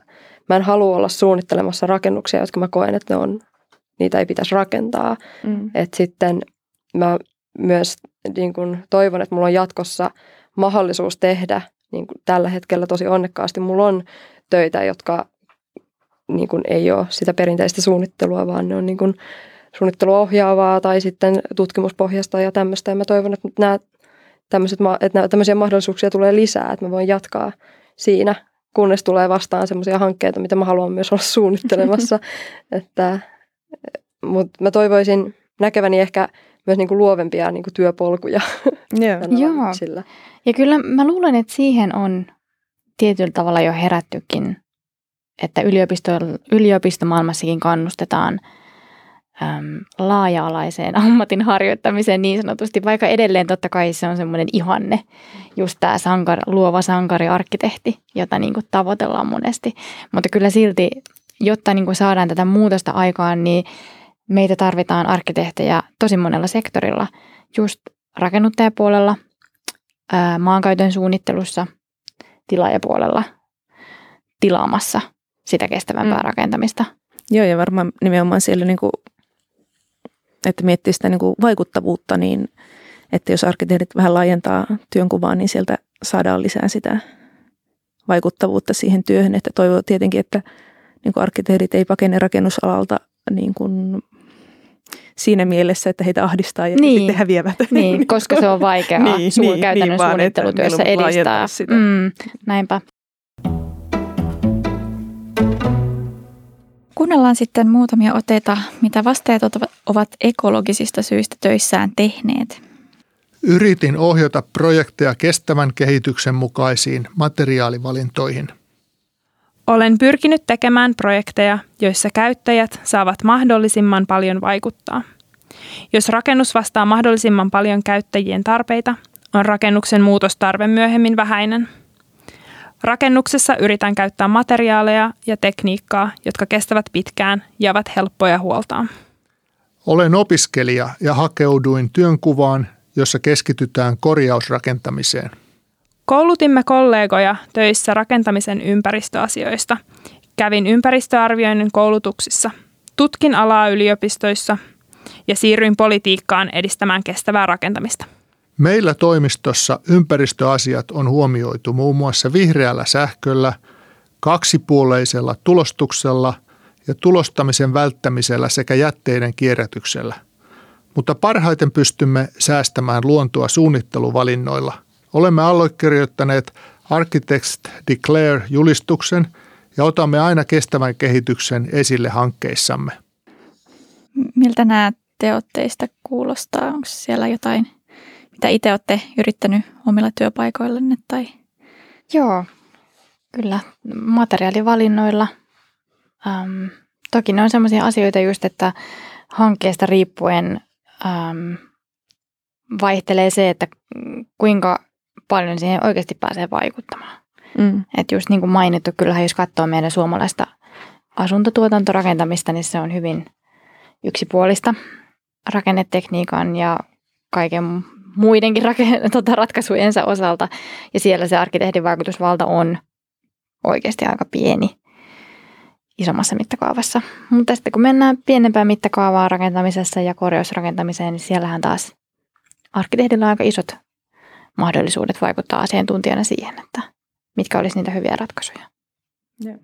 Mä en halua olla suunnittelemassa rakennuksia, jotka mä koen, että ne on, niitä ei pitäisi rakentaa. Mm. Et sitten mä myös niin kun toivon, että mulla on jatkossa mahdollisuus tehdä, niin kun tällä hetkellä tosi onnekkaasti mulla on töitä, jotka niin kun ei ole sitä perinteistä suunnittelua, vaan ne on niin kun suunnittelua ohjaavaa tai sitten tutkimuspohjasta ja tämmöistä. Ja mä toivon, että nämä, tämmöiset, että tämmöisiä mahdollisuuksia tulee lisää, että mä voin jatkaa siinä, kunnes tulee vastaan semmoisia hankkeita, mitä mä haluan myös olla suunnittelemassa. Että, mut mä toivoisin näkeväni ehkä myös niinku luovempia niinku työpolkuja. Yeah. Joo. Sillä. Ja kyllä mä luulen, että siihen on tietyllä tavalla jo herättykin, että yliopistomaailmassakin kannustetaan äm, laaja-alaiseen ammatin harjoittamiseen niin sanotusti, vaikka edelleen totta kai se on semmoinen ihanne, just tämä sankar, luova sankariarkkitehti, jota niin kuin tavoitellaan monesti. Mutta kyllä silti, jotta niin kuin saadaan tätä muutosta aikaan, niin meitä tarvitaan arkkitehtejä tosi monella sektorilla, just rakennuttajapuolella, ää, maankäytön suunnittelussa, tilaajapuolella, tilaamassa sitä kestävämpää mm. rakentamista. Joo, ja varmaan nimenomaan siellä niin kuin että miettii sitä niin kuin vaikuttavuutta, niin että jos arkkitehdit vähän laajentaa työnkuvaa, niin sieltä saadaan lisää sitä vaikuttavuutta siihen työhön. Että toivoo tietenkin, että niin kuin arkkitehdit ei pakene rakennusalalta niin kuin siinä mielessä, että heitä ahdistaa ja niin, sitten häviävät. Niin, koska se on vaikeaa niin, niin, käytännön niin, suunnittelutyössä edistää. Mm, näinpä. Kuunnellaan sitten muutamia oteita, mitä vastaajat ovat ekologisista syistä töissään tehneet. Yritin ohjata projekteja kestävän kehityksen mukaisiin materiaalivalintoihin. Olen pyrkinyt tekemään projekteja, joissa käyttäjät saavat mahdollisimman paljon vaikuttaa. Jos rakennus vastaa mahdollisimman paljon käyttäjien tarpeita, on rakennuksen muutostarve myöhemmin vähäinen. Rakennuksessa yritän käyttää materiaaleja ja tekniikkaa, jotka kestävät pitkään ja ovat helppoja huoltaa. Olen opiskelija ja hakeuduin työnkuvaan, jossa keskitytään korjausrakentamiseen. Koulutimme kollegoja töissä rakentamisen ympäristöasioista. Kävin ympäristöarvioinnin koulutuksissa, tutkin alaa yliopistoissa ja siirryin politiikkaan edistämään kestävää rakentamista. Meillä toimistossa ympäristöasiat on huomioitu muun muassa vihreällä sähköllä, kaksipuoleisella tulostuksella ja tulostamisen välttämisellä sekä jätteiden kierrätyksellä. mutta parhaiten pystymme säästämään luontoa suunnitteluvalinnoilla. Olemme allekirjoittaneet Architects Declare-julistuksen ja otamme aina kestävän kehityksen esille hankkeissamme. Miltä nämä teot teistä kuulostaa? Onko siellä jotain, mitä itse olette yrittänyt omilla työpaikoillenne? Tai? Joo, kyllä. Materiaalivalinnoilla. Äm, toki ne on sellaisia asioita just, että hankkeesta riippuen äm, vaihtelee se, että kuinka paljon siihen oikeasti pääsee vaikuttamaan. Mm. Että just niin kuin mainittu, kyllähän jos katsoo meidän suomalaista asuntotuotantorakentamista, niin se on hyvin yksipuolista rakennetekniikan ja kaiken muidenkin raken- tota ratkaisujensa osalta. Ja siellä se arkkitehdin vaikutusvalta on oikeasti aika pieni isommassa mittakaavassa. Mutta sitten kun mennään pienempään mittakaavaan rakentamisessa ja korjausrakentamiseen, niin siellähän taas arkkitehdillä on aika isot mahdollisuudet vaikuttaa asiantuntijana siihen, että mitkä olisi niitä hyviä ratkaisuja. Joo.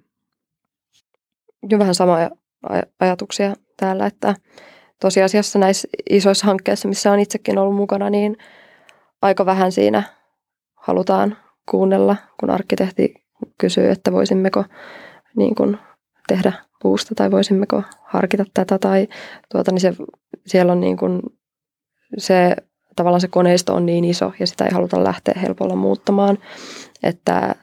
Jo vähän samoja ajatuksia täällä, että tosiasiassa näissä isoissa hankkeissa, missä on itsekin ollut mukana, niin aika vähän siinä halutaan kuunnella, kun arkkitehti kysyy, että voisimmeko niin kuin tehdä puusta tai voisimmeko harkita tätä tai tuota, niin se, siellä on niin kuin se tavallaan se koneisto on niin iso ja sitä ei haluta lähteä helpolla muuttamaan, että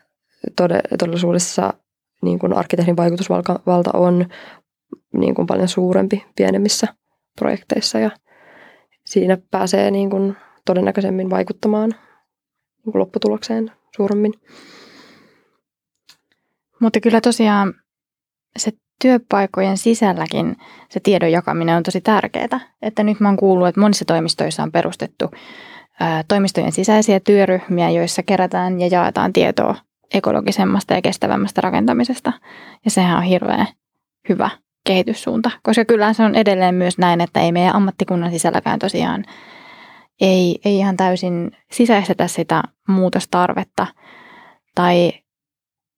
todellisuudessa niin kuin arkkitehdin vaikutusvalta on niin kuin paljon suurempi pienemmissä projekteissa ja siinä pääsee niin kuin todennäköisemmin vaikuttamaan niin kuin lopputulokseen suuremmin. Mutta kyllä tosiaan se työpaikojen sisälläkin se tiedon jakaminen on tosi tärkeää. Että nyt mä oon kuullut, että monissa toimistoissa on perustettu ää, toimistojen sisäisiä työryhmiä, joissa kerätään ja jaetaan tietoa ekologisemmasta ja kestävämmästä rakentamisesta. Ja sehän on hirveän hyvä kehityssuunta, koska kyllähän se on edelleen myös näin, että ei meidän ammattikunnan sisälläkään tosiaan ei, ei ihan täysin sisäistetä sitä muutostarvetta tai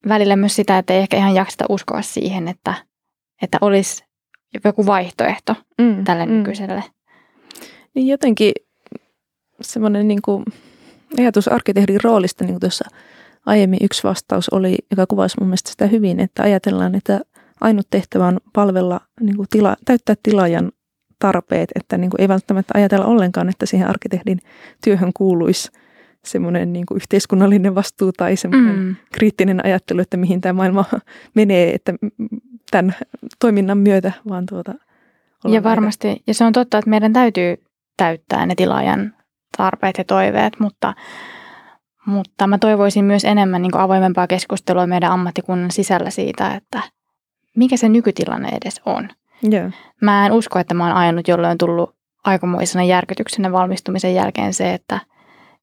välillä myös sitä, että ei ehkä ihan jakseta uskoa siihen, että, että olisi joku vaihtoehto mm, tälle mm. nykyiselle. Niin jotenkin semmoinen niin kuin ajatus arkkitehdin roolista, niin kuin tuossa aiemmin yksi vastaus oli, joka kuvasi mun mielestä sitä hyvin, että ajatellaan, että ainut tehtävä on palvella, niin kuin tila, täyttää tilaajan tarpeet, että niin kuin ei välttämättä ajatella ollenkaan, että siihen arkkitehdin työhön kuuluisi semmoinen niin kuin yhteiskunnallinen vastuu tai semmoinen mm. kriittinen ajattelu, että mihin tämä maailma menee, että tämän toiminnan myötä vaan tuota. Ja varmasti, näitä. Ja se on totta, että meidän täytyy täyttää ne tilaajan tarpeet ja toiveet, mutta, mutta mä toivoisin myös enemmän niin kuin avoimempaa keskustelua meidän ammattikunnan sisällä siitä, että mikä se nykytilanne edes on. Yeah. Mä en usko, että mä oon ainut, jolloin on tullut aikamoisena järkytyksenä valmistumisen jälkeen se, että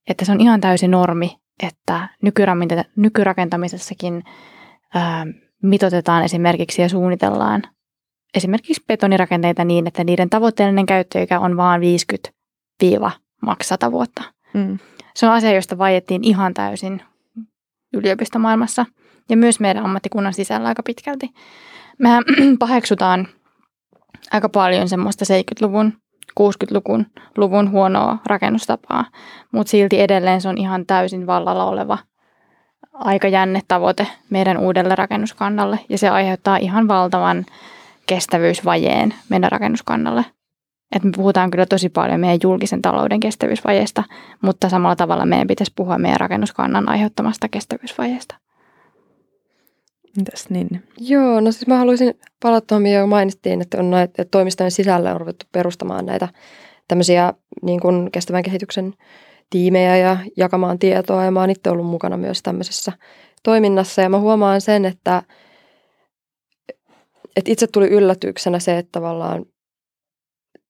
Että se on ihan täysi normi, että nykyrakentamisessakin ää, mitoitetaan esimerkiksi ja suunnitellaan esimerkiksi betonirakenteita niin, että niiden tavoitteellinen käyttöikä on vaan viisikymmentä sata vuotta. Mm. Se on asia, josta vaiettiin ihan täysin yliopistomaailmassa ja myös meidän ammattikunnan sisällä aika pitkälti. Mehän paheksutaan aika paljon semmoista seitsemänkymmentäluvun kuudenkymmenenluvun huonoa rakennustapaa, mutta silti edelleen se on ihan täysin vallalla oleva aikajänne tavoite meidän uudelle rakennuskannalle ja se aiheuttaa ihan valtavan kestävyysvajeen meidän rakennuskannalle. Et me puhutaan kyllä tosi paljon meidän julkisen talouden kestävyysvajeesta, mutta samalla tavalla meidän pitäisi puhua meidän rakennuskannan aiheuttamasta kestävyysvajeesta. Mitäs niin? Joo, no siis mä haluaisin palata tuohon, mihin jo mainittiin, että, on näitä, että toimistojen sisällä on ruvettu perustamaan näitä tämmöisiä niin kuin kestävän kehityksen tiimejä ja jakamaan tietoa. Ja mä oon itse ollut mukana myös tämmöisessä toiminnassa ja mä huomaan sen, että, että itse tuli yllätyksenä se, että tavallaan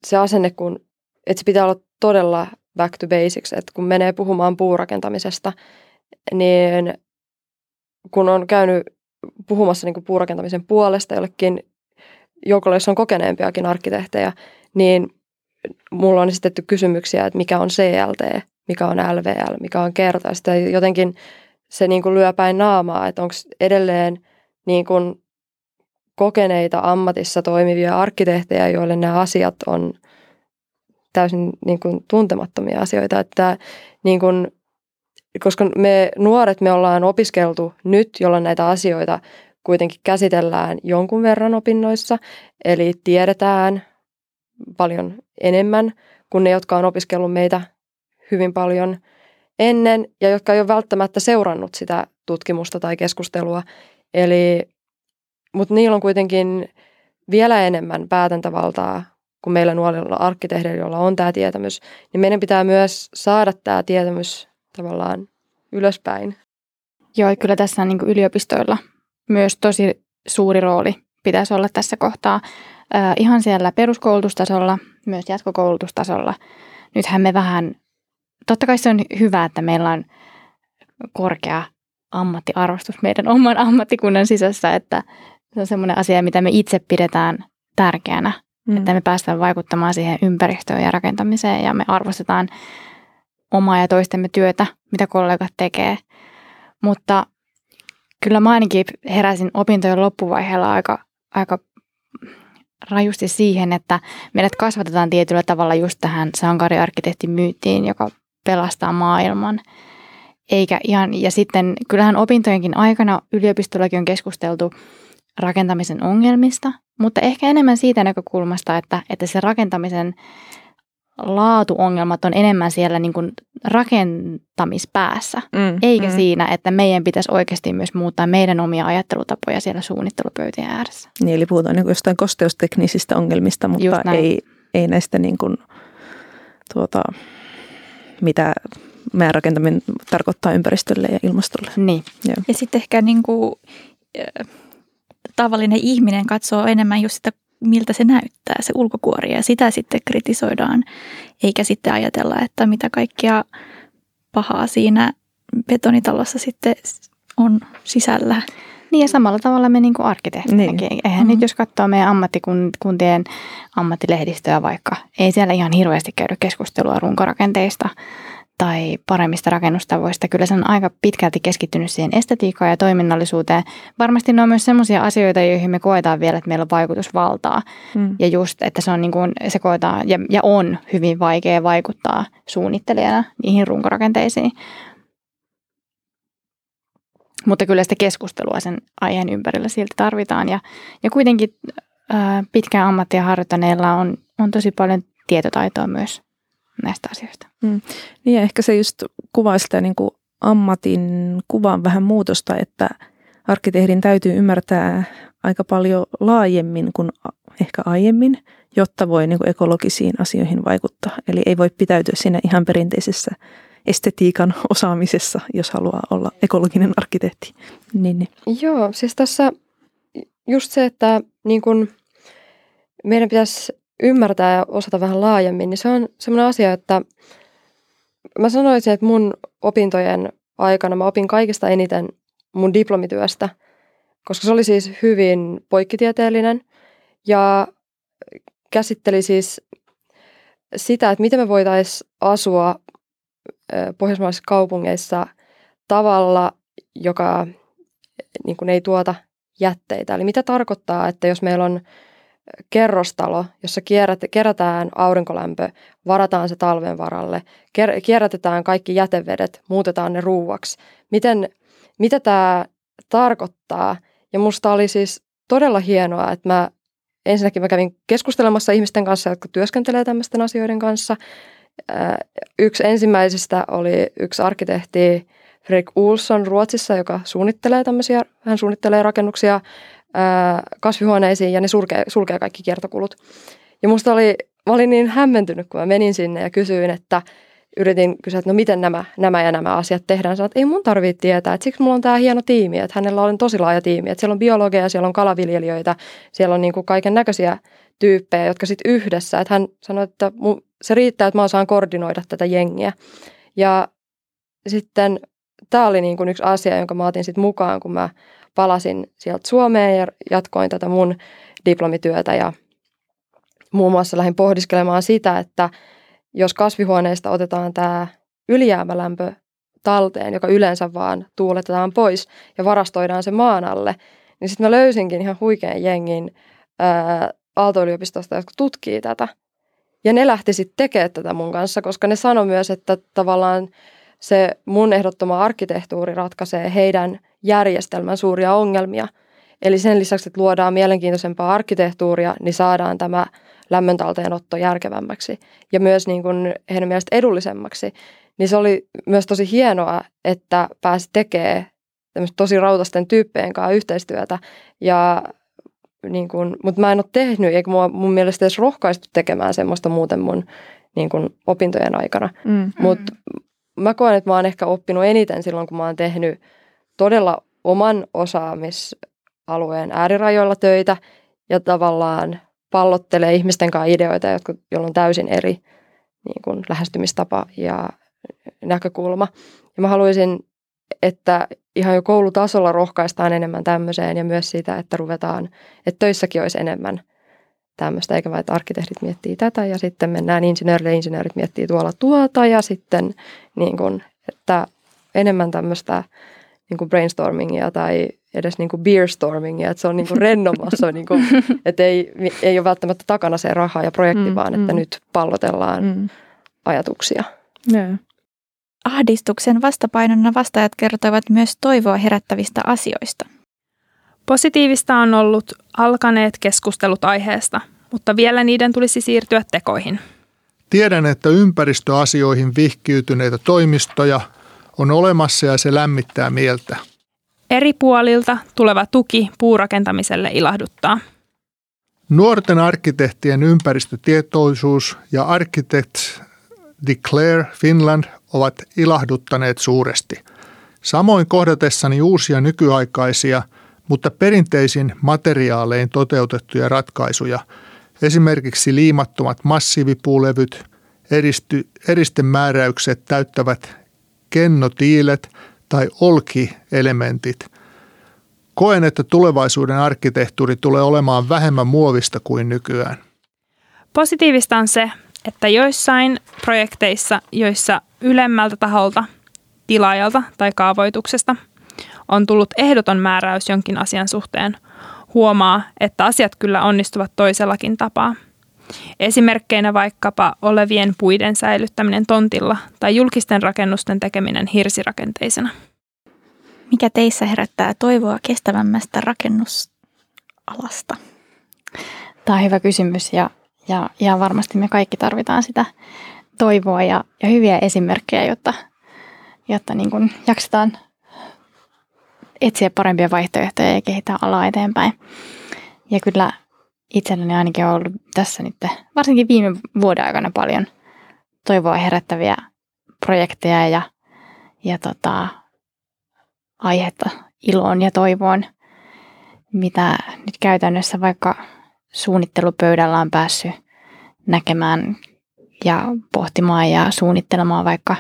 se asenne, kun, että se pitää olla todella back to basics, että kun menee puhumaan puurakentamisesta, niin kun on käynyt puhumassa niin kuin puurakentamisen puolesta jollekin joukolla, jossa on kokeneempiakin arkkitehtejä, niin mulla on esitetty kysymyksiä, että mikä on C L T, mikä on L V L, mikä on kerta. Sitten jotenkin se niin kuin lyö päin naamaa, että onko edelleen niin kuin kokeneita ammatissa toimivia arkkitehtejä, joille nämä asiat on täysin niin kuin tuntemattomia asioita, että niin kuin, koska me nuoret, me ollaan opiskeltu nyt, jolloin näitä asioita kuitenkin käsitellään jonkun verran opinnoissa, eli tiedetään paljon enemmän kuin ne, jotka on opiskellut meitä hyvin paljon ennen ja jotka ei ole välttämättä seurannut sitä tutkimusta tai keskustelua. Eli, mutta niillä on kuitenkin vielä enemmän päätäntävaltaa kuin meillä nuorilla arkkitehdeillä, joilla on tämä tietämys. Niin meidän pitää myös saada tämä tietämys tavallaan ylöspäin. Joo, kyllä tässä on niin kuin yliopistoilla myös tosi suuri rooli pitäisi olla tässä kohtaa. Äh, ihan siellä peruskoulutustasolla, myös jatkokoulutustasolla. Nythän me vähän, totta kai se on hyvä, että meillä on korkea ammattiarvostus meidän oman ammattikunnan sisässä, että se on semmoinen asia, mitä me itse pidetään tärkeänä, mm. että me päästään vaikuttamaan siihen ympäristöön ja rakentamiseen ja me arvostetaan omaa ja toistemme työtä, mitä kollegat tekee. Mutta kyllä mä ainakin heräsin opintojen loppuvaiheella aika, aika rajusti siihen, että meidät kasvatetaan tietyllä tavalla just tähän sankariarkkitehtimyyttiin, joka pelastaa maailman. Eikä ihan, ja sitten kyllähän opintojenkin aikana yliopistollakin on keskusteltu rakentamisen ongelmista, mutta ehkä enemmän siitä näkökulmasta, että, että se rakentamisen laatuongelmat on enemmän siellä niin kuin rakentamispäässä, mm, eikä mm. siinä, että meidän pitäisi oikeasti myös muuttaa meidän omia ajattelutapoja siellä suunnittelupöytien ääressä. Niin, eli puhutaan niin kuin jostain kosteusteknisistä ongelmista, mutta ei, ei näistä, niin kuin, tuota, mitä meidän rakentaminen tarkoittaa ympäristölle ja ilmastolle. Niin. Ja, ja sitten ehkä niin kuin, tavallinen ihminen katsoo enemmän just sitä, miltä se näyttää, se ulkokuori, ja sitä sitten kritisoidaan, eikä sitten ajatella, että mitä kaikkea pahaa siinä betonitalossa sitten on sisällä. Niin, ja samalla tavalla me niin kuin arkkitehtitkin. Niin. Eihän mm-hmm. nyt jos katsoo meidän ammattikuntien ammattilehdistöä vaikka, ei siellä ihan hirveästi käydä keskustelua runkorakenteista tai paremmista rakennustavoista. Kyllä se on aika pitkälti keskittynyt siihen estetiikkaan ja toiminnallisuuteen. Varmasti ne on myös sellaisia asioita, joihin me koetaan vielä, että meillä on vaikutusvaltaa. Mm. Ja just, että se on, niin kuin, se koetaan, ja, ja on hyvin vaikea vaikuttaa suunnittelijana niihin runkorakenteisiin. Mutta kyllä sitä keskustelua sen aiheen ympärillä silti tarvitaan. Ja, ja kuitenkin äh, pitkään ammattia harjoittaneilla on, on tosi paljon tietotaitoa myös näistä asioista. Mm. Niin, ehkä se just kuvaa sitä niin kuin ammatin kuvan vähän muutosta, että arkkitehdin täytyy ymmärtää aika paljon laajemmin kuin ehkä aiemmin, jotta voi niin kuin ekologisiin asioihin vaikuttaa. Eli ei voi pitäytyä siinä ihan perinteisessä estetiikan osaamisessa, jos haluaa olla ekologinen arkkitehti. Niin, niin. Joo, siis tässä just se, että niin kuin meidän pitäisi ymmärtää ja osata vähän laajemmin, niin se on semmoinen asia, että mä sanoisin, että mun opintojen aikana mä opin kaikista eniten mun diplomityöstä, koska se oli siis hyvin poikkitieteellinen ja käsitteli siis sitä, että miten me voitaisiin asua pohjoismaisissa kaupungeissa tavalla, joka niin kuin ei tuota jätteitä. Eli mitä tarkoittaa, että jos meillä on kerrostalo, jossa kerätään aurinkolämpö, varataan se talven varalle, kierrätetään kaikki jätevedet, muutetaan ne ruuaksi. Miten, mitä tämä tarkoittaa? Ja musta oli siis todella hienoa, että mä ensinnäkin mä kävin keskustelemassa ihmisten kanssa, jotka työskentelee tämmöisten asioiden kanssa. Yksi ensimmäisistä oli yksi arkkitehti Rick Olson Ruotsissa, joka suunnittelee tämmöisiä, hän suunnittelee rakennuksia kasvihuoneisiin ja ne sulkee, sulkee kaikki kiertokulut. Ja musta oli, mä olin niin hämmentynyt, kun mä menin sinne ja kysyin, että yritin kysyä, että no miten nämä, nämä ja nämä asiat tehdään. Sanoin, että ei mun tarvitse tietää, että siksi mulla on tää hieno tiimi, että hänellä on tosi laaja tiimi, että siellä on biologeja, siellä on kalaviljelijöitä, siellä on niinku kaiken näköisiä tyyppejä, jotka sitten yhdessä, että hän sanoi, että mun, se riittää, että mä osaan koordinoida tätä jengiä. Ja sitten tää oli niinku yksi asia, jonka mä otin sitten mukaan, kun mä palasin sieltä Suomeen ja jatkoin tätä mun diplomityötä ja muun muassa lähdin pohdiskelemaan sitä, että jos kasvihuoneista otetaan tämä ylijäämälämpö talteen, joka yleensä vaan tuuletetaan pois ja varastoidaan se maan alle, niin sitten mä löysinkin ihan huikean jengin ää, Aalto-yliopistosta, jotka tutkii tätä. Ja ne lähti sitten tekemään tätä mun kanssa, koska ne sanoi myös, että tavallaan se mun ehdottoma arkkitehtuuri ratkaisee heidän järjestelmän suuria ongelmia. Eli sen lisäksi, että luodaan mielenkiintoisempaa arkkitehtuuria, niin saadaan tämä lämmöntalteenotto järkevämmäksi ja myös niin kuin heidän mielestä edullisemmaksi. Niin se oli myös tosi hienoa, että pääsi tekemään tosi rautasten tyyppien kanssa yhteistyötä. Ja niin kuin, mutta mä en ole tehnyt, eikä mua, mun mielestä edes rohkaistu tekemään semmoista muuten mun niin kuin opintojen aikana. Mm. Mutta mä koen, että mä oon ehkä oppinut eniten silloin, kun mä oon tehnyt todella oman osaamisalueen äärirajoilla töitä ja tavallaan pallottelee ihmisten kanssa ideoita, jotka, joilla on täysin eri niin kuin lähestymistapa ja näkökulma. Ja mä haluaisin, että ihan jo koulutasolla rohkaistaan enemmän tämmöiseen ja myös siitä, että ruvetaan, että töissäkin olisi enemmän tämmöistä, eikä vain, että arkkitehdit miettii tätä ja sitten mennään insinöörille, insinöörit miettii tuolla tuota ja sitten niin kuin, että enemmän tämmöistä niin kuin brainstormingia tai edes niin kuin beerstormingia, että se on niin kuin rennommassa, niin kuin, että ei, ei ole välttämättä takana se raha ja projekti, mm, vaan että mm. nyt pallotellaan mm. ajatuksia. Yeah. Ahdistuksen vastapainona vastaajat kertoivat myös toivoa herättävistä asioista. Positiivista on ollut alkaneet keskustelut aiheesta, mutta vielä niiden tulisi siirtyä tekoihin. Tiedän, että ympäristöasioihin vihkiytyneitä toimistoja on olemassa ja se lämmittää mieltä. Eri puolilta tuleva tuki puurakentamiselle ilahduttaa. Nuorten arkkitehtien ympäristötietoisuus ja Architects Declare Finland ovat ilahduttaneet suuresti. Samoin kohdatessani uusia nykyaikaisia, mutta perinteisin materiaalein toteutettuja ratkaisuja, esimerkiksi liimattomat massiivipuulevyt, eristy, eristemääräykset täyttävät kennotiilet tai olkielementit. Koen, että tulevaisuuden arkkitehtuuri tulee olemaan vähemmän muovista kuin nykyään. Positiivista on se, että joissain projekteissa, joissa ylemmältä taholta, tilaajalta tai kaavoituksesta on tullut ehdoton määräys jonkin asian suhteen, huomaa, että asiat kyllä onnistuvat toisellakin tapaa. Esimerkkeinä vaikkapa olevien puiden säilyttäminen tontilla tai julkisten rakennusten tekeminen hirsirakenteisena. Mikä teissä herättää toivoa kestävämmästä rakennusalasta? Tämä on hyvä kysymys ja, ja, ja varmasti me kaikki tarvitaan sitä toivoa ja, ja hyviä esimerkkejä, jotta, jotta niin kuin jaksetaan etsiä parempia vaihtoehtoja ja kehittää alaa eteenpäin. Ja kyllä itselläni ainakin on ollut tässä nyt varsinkin viime vuoden aikana paljon toivoa herättäviä projekteja ja, ja tota, aihetta iloon ja toivoon, mitä nyt käytännössä vaikka suunnittelupöydällä on päässyt näkemään ja pohtimaan ja suunnittelemaan vaikka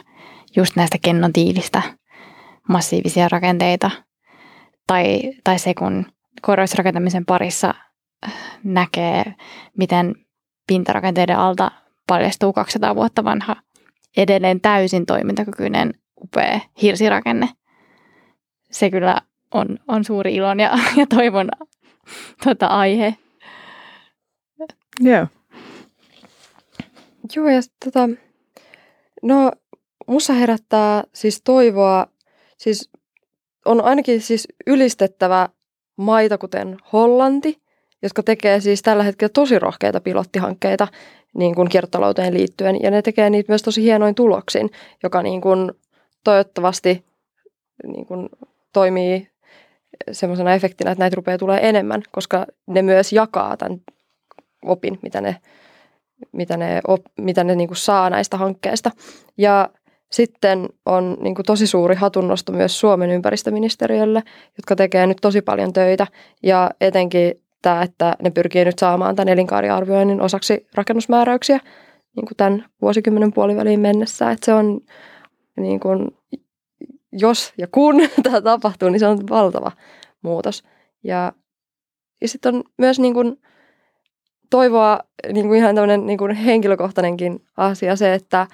just näistä kennotiilistä massiivisia rakenteita tai, tai se, kun korjausrakentamisen parissa näkee, miten pintarakenteiden alta paljastuu kaksisataa vuotta vanha, edelleen täysin toimintakykyinen, upea hirsirakenne. Se kyllä on, on suuri ilon ja, ja toivon tuota, aihe. Yeah. Joo, ja tota, no musta herättää siis toivoa, siis on ainakin siis ylistettävä maita kuten Hollanti, jotka tekee siis tällä hetkellä tosi rohkeita pilottihankkeita niin kuin kiertotalouteen liittyen. Ja ne tekee niitä myös tosi hienoin tuloksin, joka niin kuin toivottavasti niin kuin toimii semmoisena efektinä, että näitä rupeaa tulemaan enemmän, koska ne myös jakaa tämän opin, mitä ne, mitä ne, op, mitä ne niin kuin saa näistä hankkeista. Ja sitten on niin kuin tosi suuri hatunnosto myös Suomen ympäristöministeriölle, jotka tekee nyt tosi paljon töitä ja etenkin tämä, että ne pyrkii nyt saamaan tämän elinkaariarvioinnin osaksi rakennusmääräyksiä niin kuin tämän vuosikymmenen puoliväliin mennessä. Että se on, niin kuin, jos ja kun tämä tapahtuu, niin se on valtava muutos. Ja, ja sitten on myös niin kuin, toivoa niin kuin ihan tämmöinen niin kuin henkilökohtainenkin asia se, että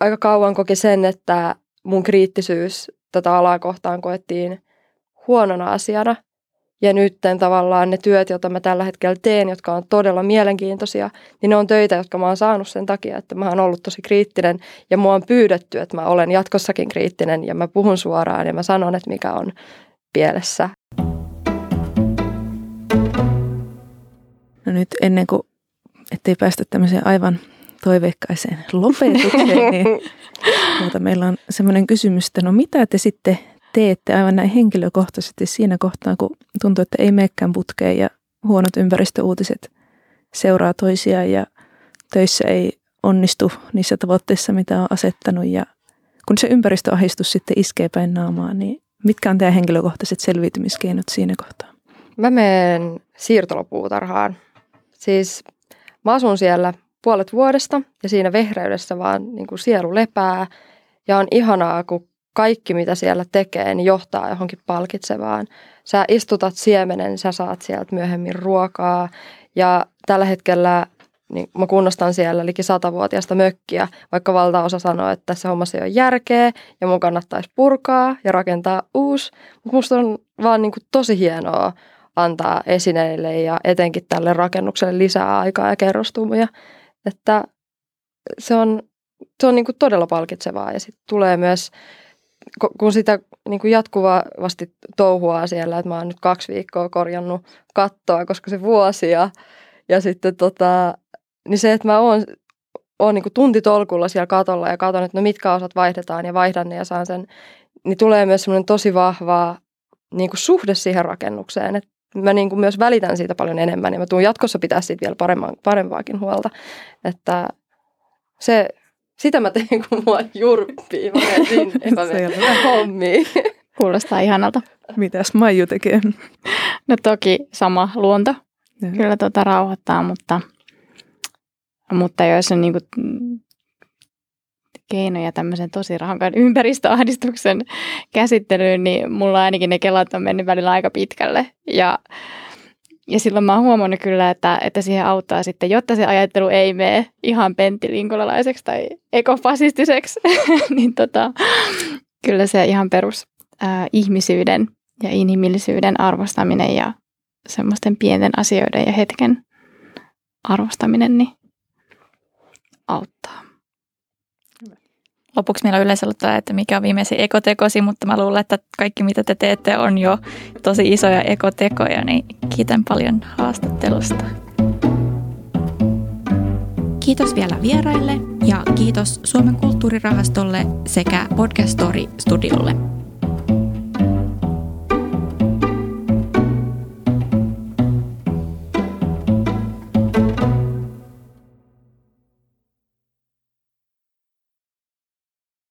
aika kauan koki sen, että mun kriittisyys tätä alaa kohtaan koettiin huonona asiana. Ja nyt tavallaan ne työt, joita mä tällä hetkellä teen, jotka on todella mielenkiintoisia, niin ne on töitä, jotka mä oon saanut sen takia, että mä oon ollut tosi kriittinen ja mua on pyydetty, että mä olen jatkossakin kriittinen ja mä puhun suoraan ja mä sanon, että mikä on pielessä. No nyt ennen kuin, ettei päästä tämmöiseen aivan toiveikkaiseen lopetukseen, niin mutta meillä on semmoinen kysymys, että no mitä te sitten teette aivan näin henkilökohtaisesti siinä kohtaa, kun tuntuu, että ei meekään putkeen ja huonot ympäristöuutiset seuraa toisiaan ja töissä ei onnistu niissä tavoitteissa, mitä on asettanut. Ja kun se ympäristöahdistus sitten iskee päin naamaa, niin mitkä on teidän henkilökohtaiset selviytymiskeinot siinä kohtaa? Mä menen siirtolopuutarhaan. Siis mä asun siellä puolet vuodesta ja siinä vehreydessä vaan niin kuin sielu lepää ja on ihanaa, kun kaikki, mitä siellä tekee, niin johtaa johonkin palkitsevaan. Sä istutat siemenen, sä saat sieltä myöhemmin ruokaa. Ja tällä hetkellä niin mä kunnostan siellä liki satavuotiaista mökkiä, vaikka valtaosa sanoo, että tässä hommassa ei ole järkeä ja mun kannattaisi purkaa ja rakentaa uusi. Mutta musta on vaan niin kuin tosi hienoa antaa esineille ja etenkin tälle rakennukselle lisää aikaa ja kerrostumia. Että se on, se on niin kuin todella palkitsevaa ja sitten tulee myös... Kun sitä niin kuin jatkuvasti touhuaa siellä, että mä oon nyt kaksi viikkoa korjannut kattoa, koska se vuosia. Ja sitten tota, niin se, että mä oon, oon niin kuin tuntitolkulla siellä katolla ja katon, että no mitkä osat vaihdetaan ja vaihdan ne ja saan sen. Niin tulee myös semmoinen tosi vahva niin kuin suhde siihen rakennukseen. Että mä niin kuin myös välitän siitä paljon enemmän ja mä tuun jatkossa pitää siitä vielä paremman, parempaakin huolta. Että se... Sitä mä teen, kun mua jurppii. Mä menen sinne, mä menen hommiin. Kuulostaa ihanalta. Mitäs Maiju tekee? No toki sama luonto. Ja. Kyllä tuota rauhoittaa, mutta, mutta jos on niinku keinoja tämmöisen tosi rankan ympäristöahdistuksen käsittelyyn, niin mulla ainakin ne kelat on mennyt välillä aika pitkälle. Ja, ja silloin mä oon huomannut kyllä, että, että siihen auttaa sitten, jotta se ajattelu ei mene ihan penttilinkolalaiseksi tai ekofasistiseksi, niin tota, kyllä se ihan perus ää, ihmisyyden ja inhimillisyyden arvostaminen ja semmoisten pienten asioiden ja hetken arvostaminen niin auttaa. Lopuksi meillä on yleensä ollut tämä, että mikä on viimeisin ekotekosi, mutta mä luulen, että kaikki mitä te teette on jo tosi isoja ekotekoja, niin kiitän paljon haastattelusta. Kiitos vielä vieraille ja kiitos Suomen kulttuurirahastolle sekä Podcast Story Studiolle.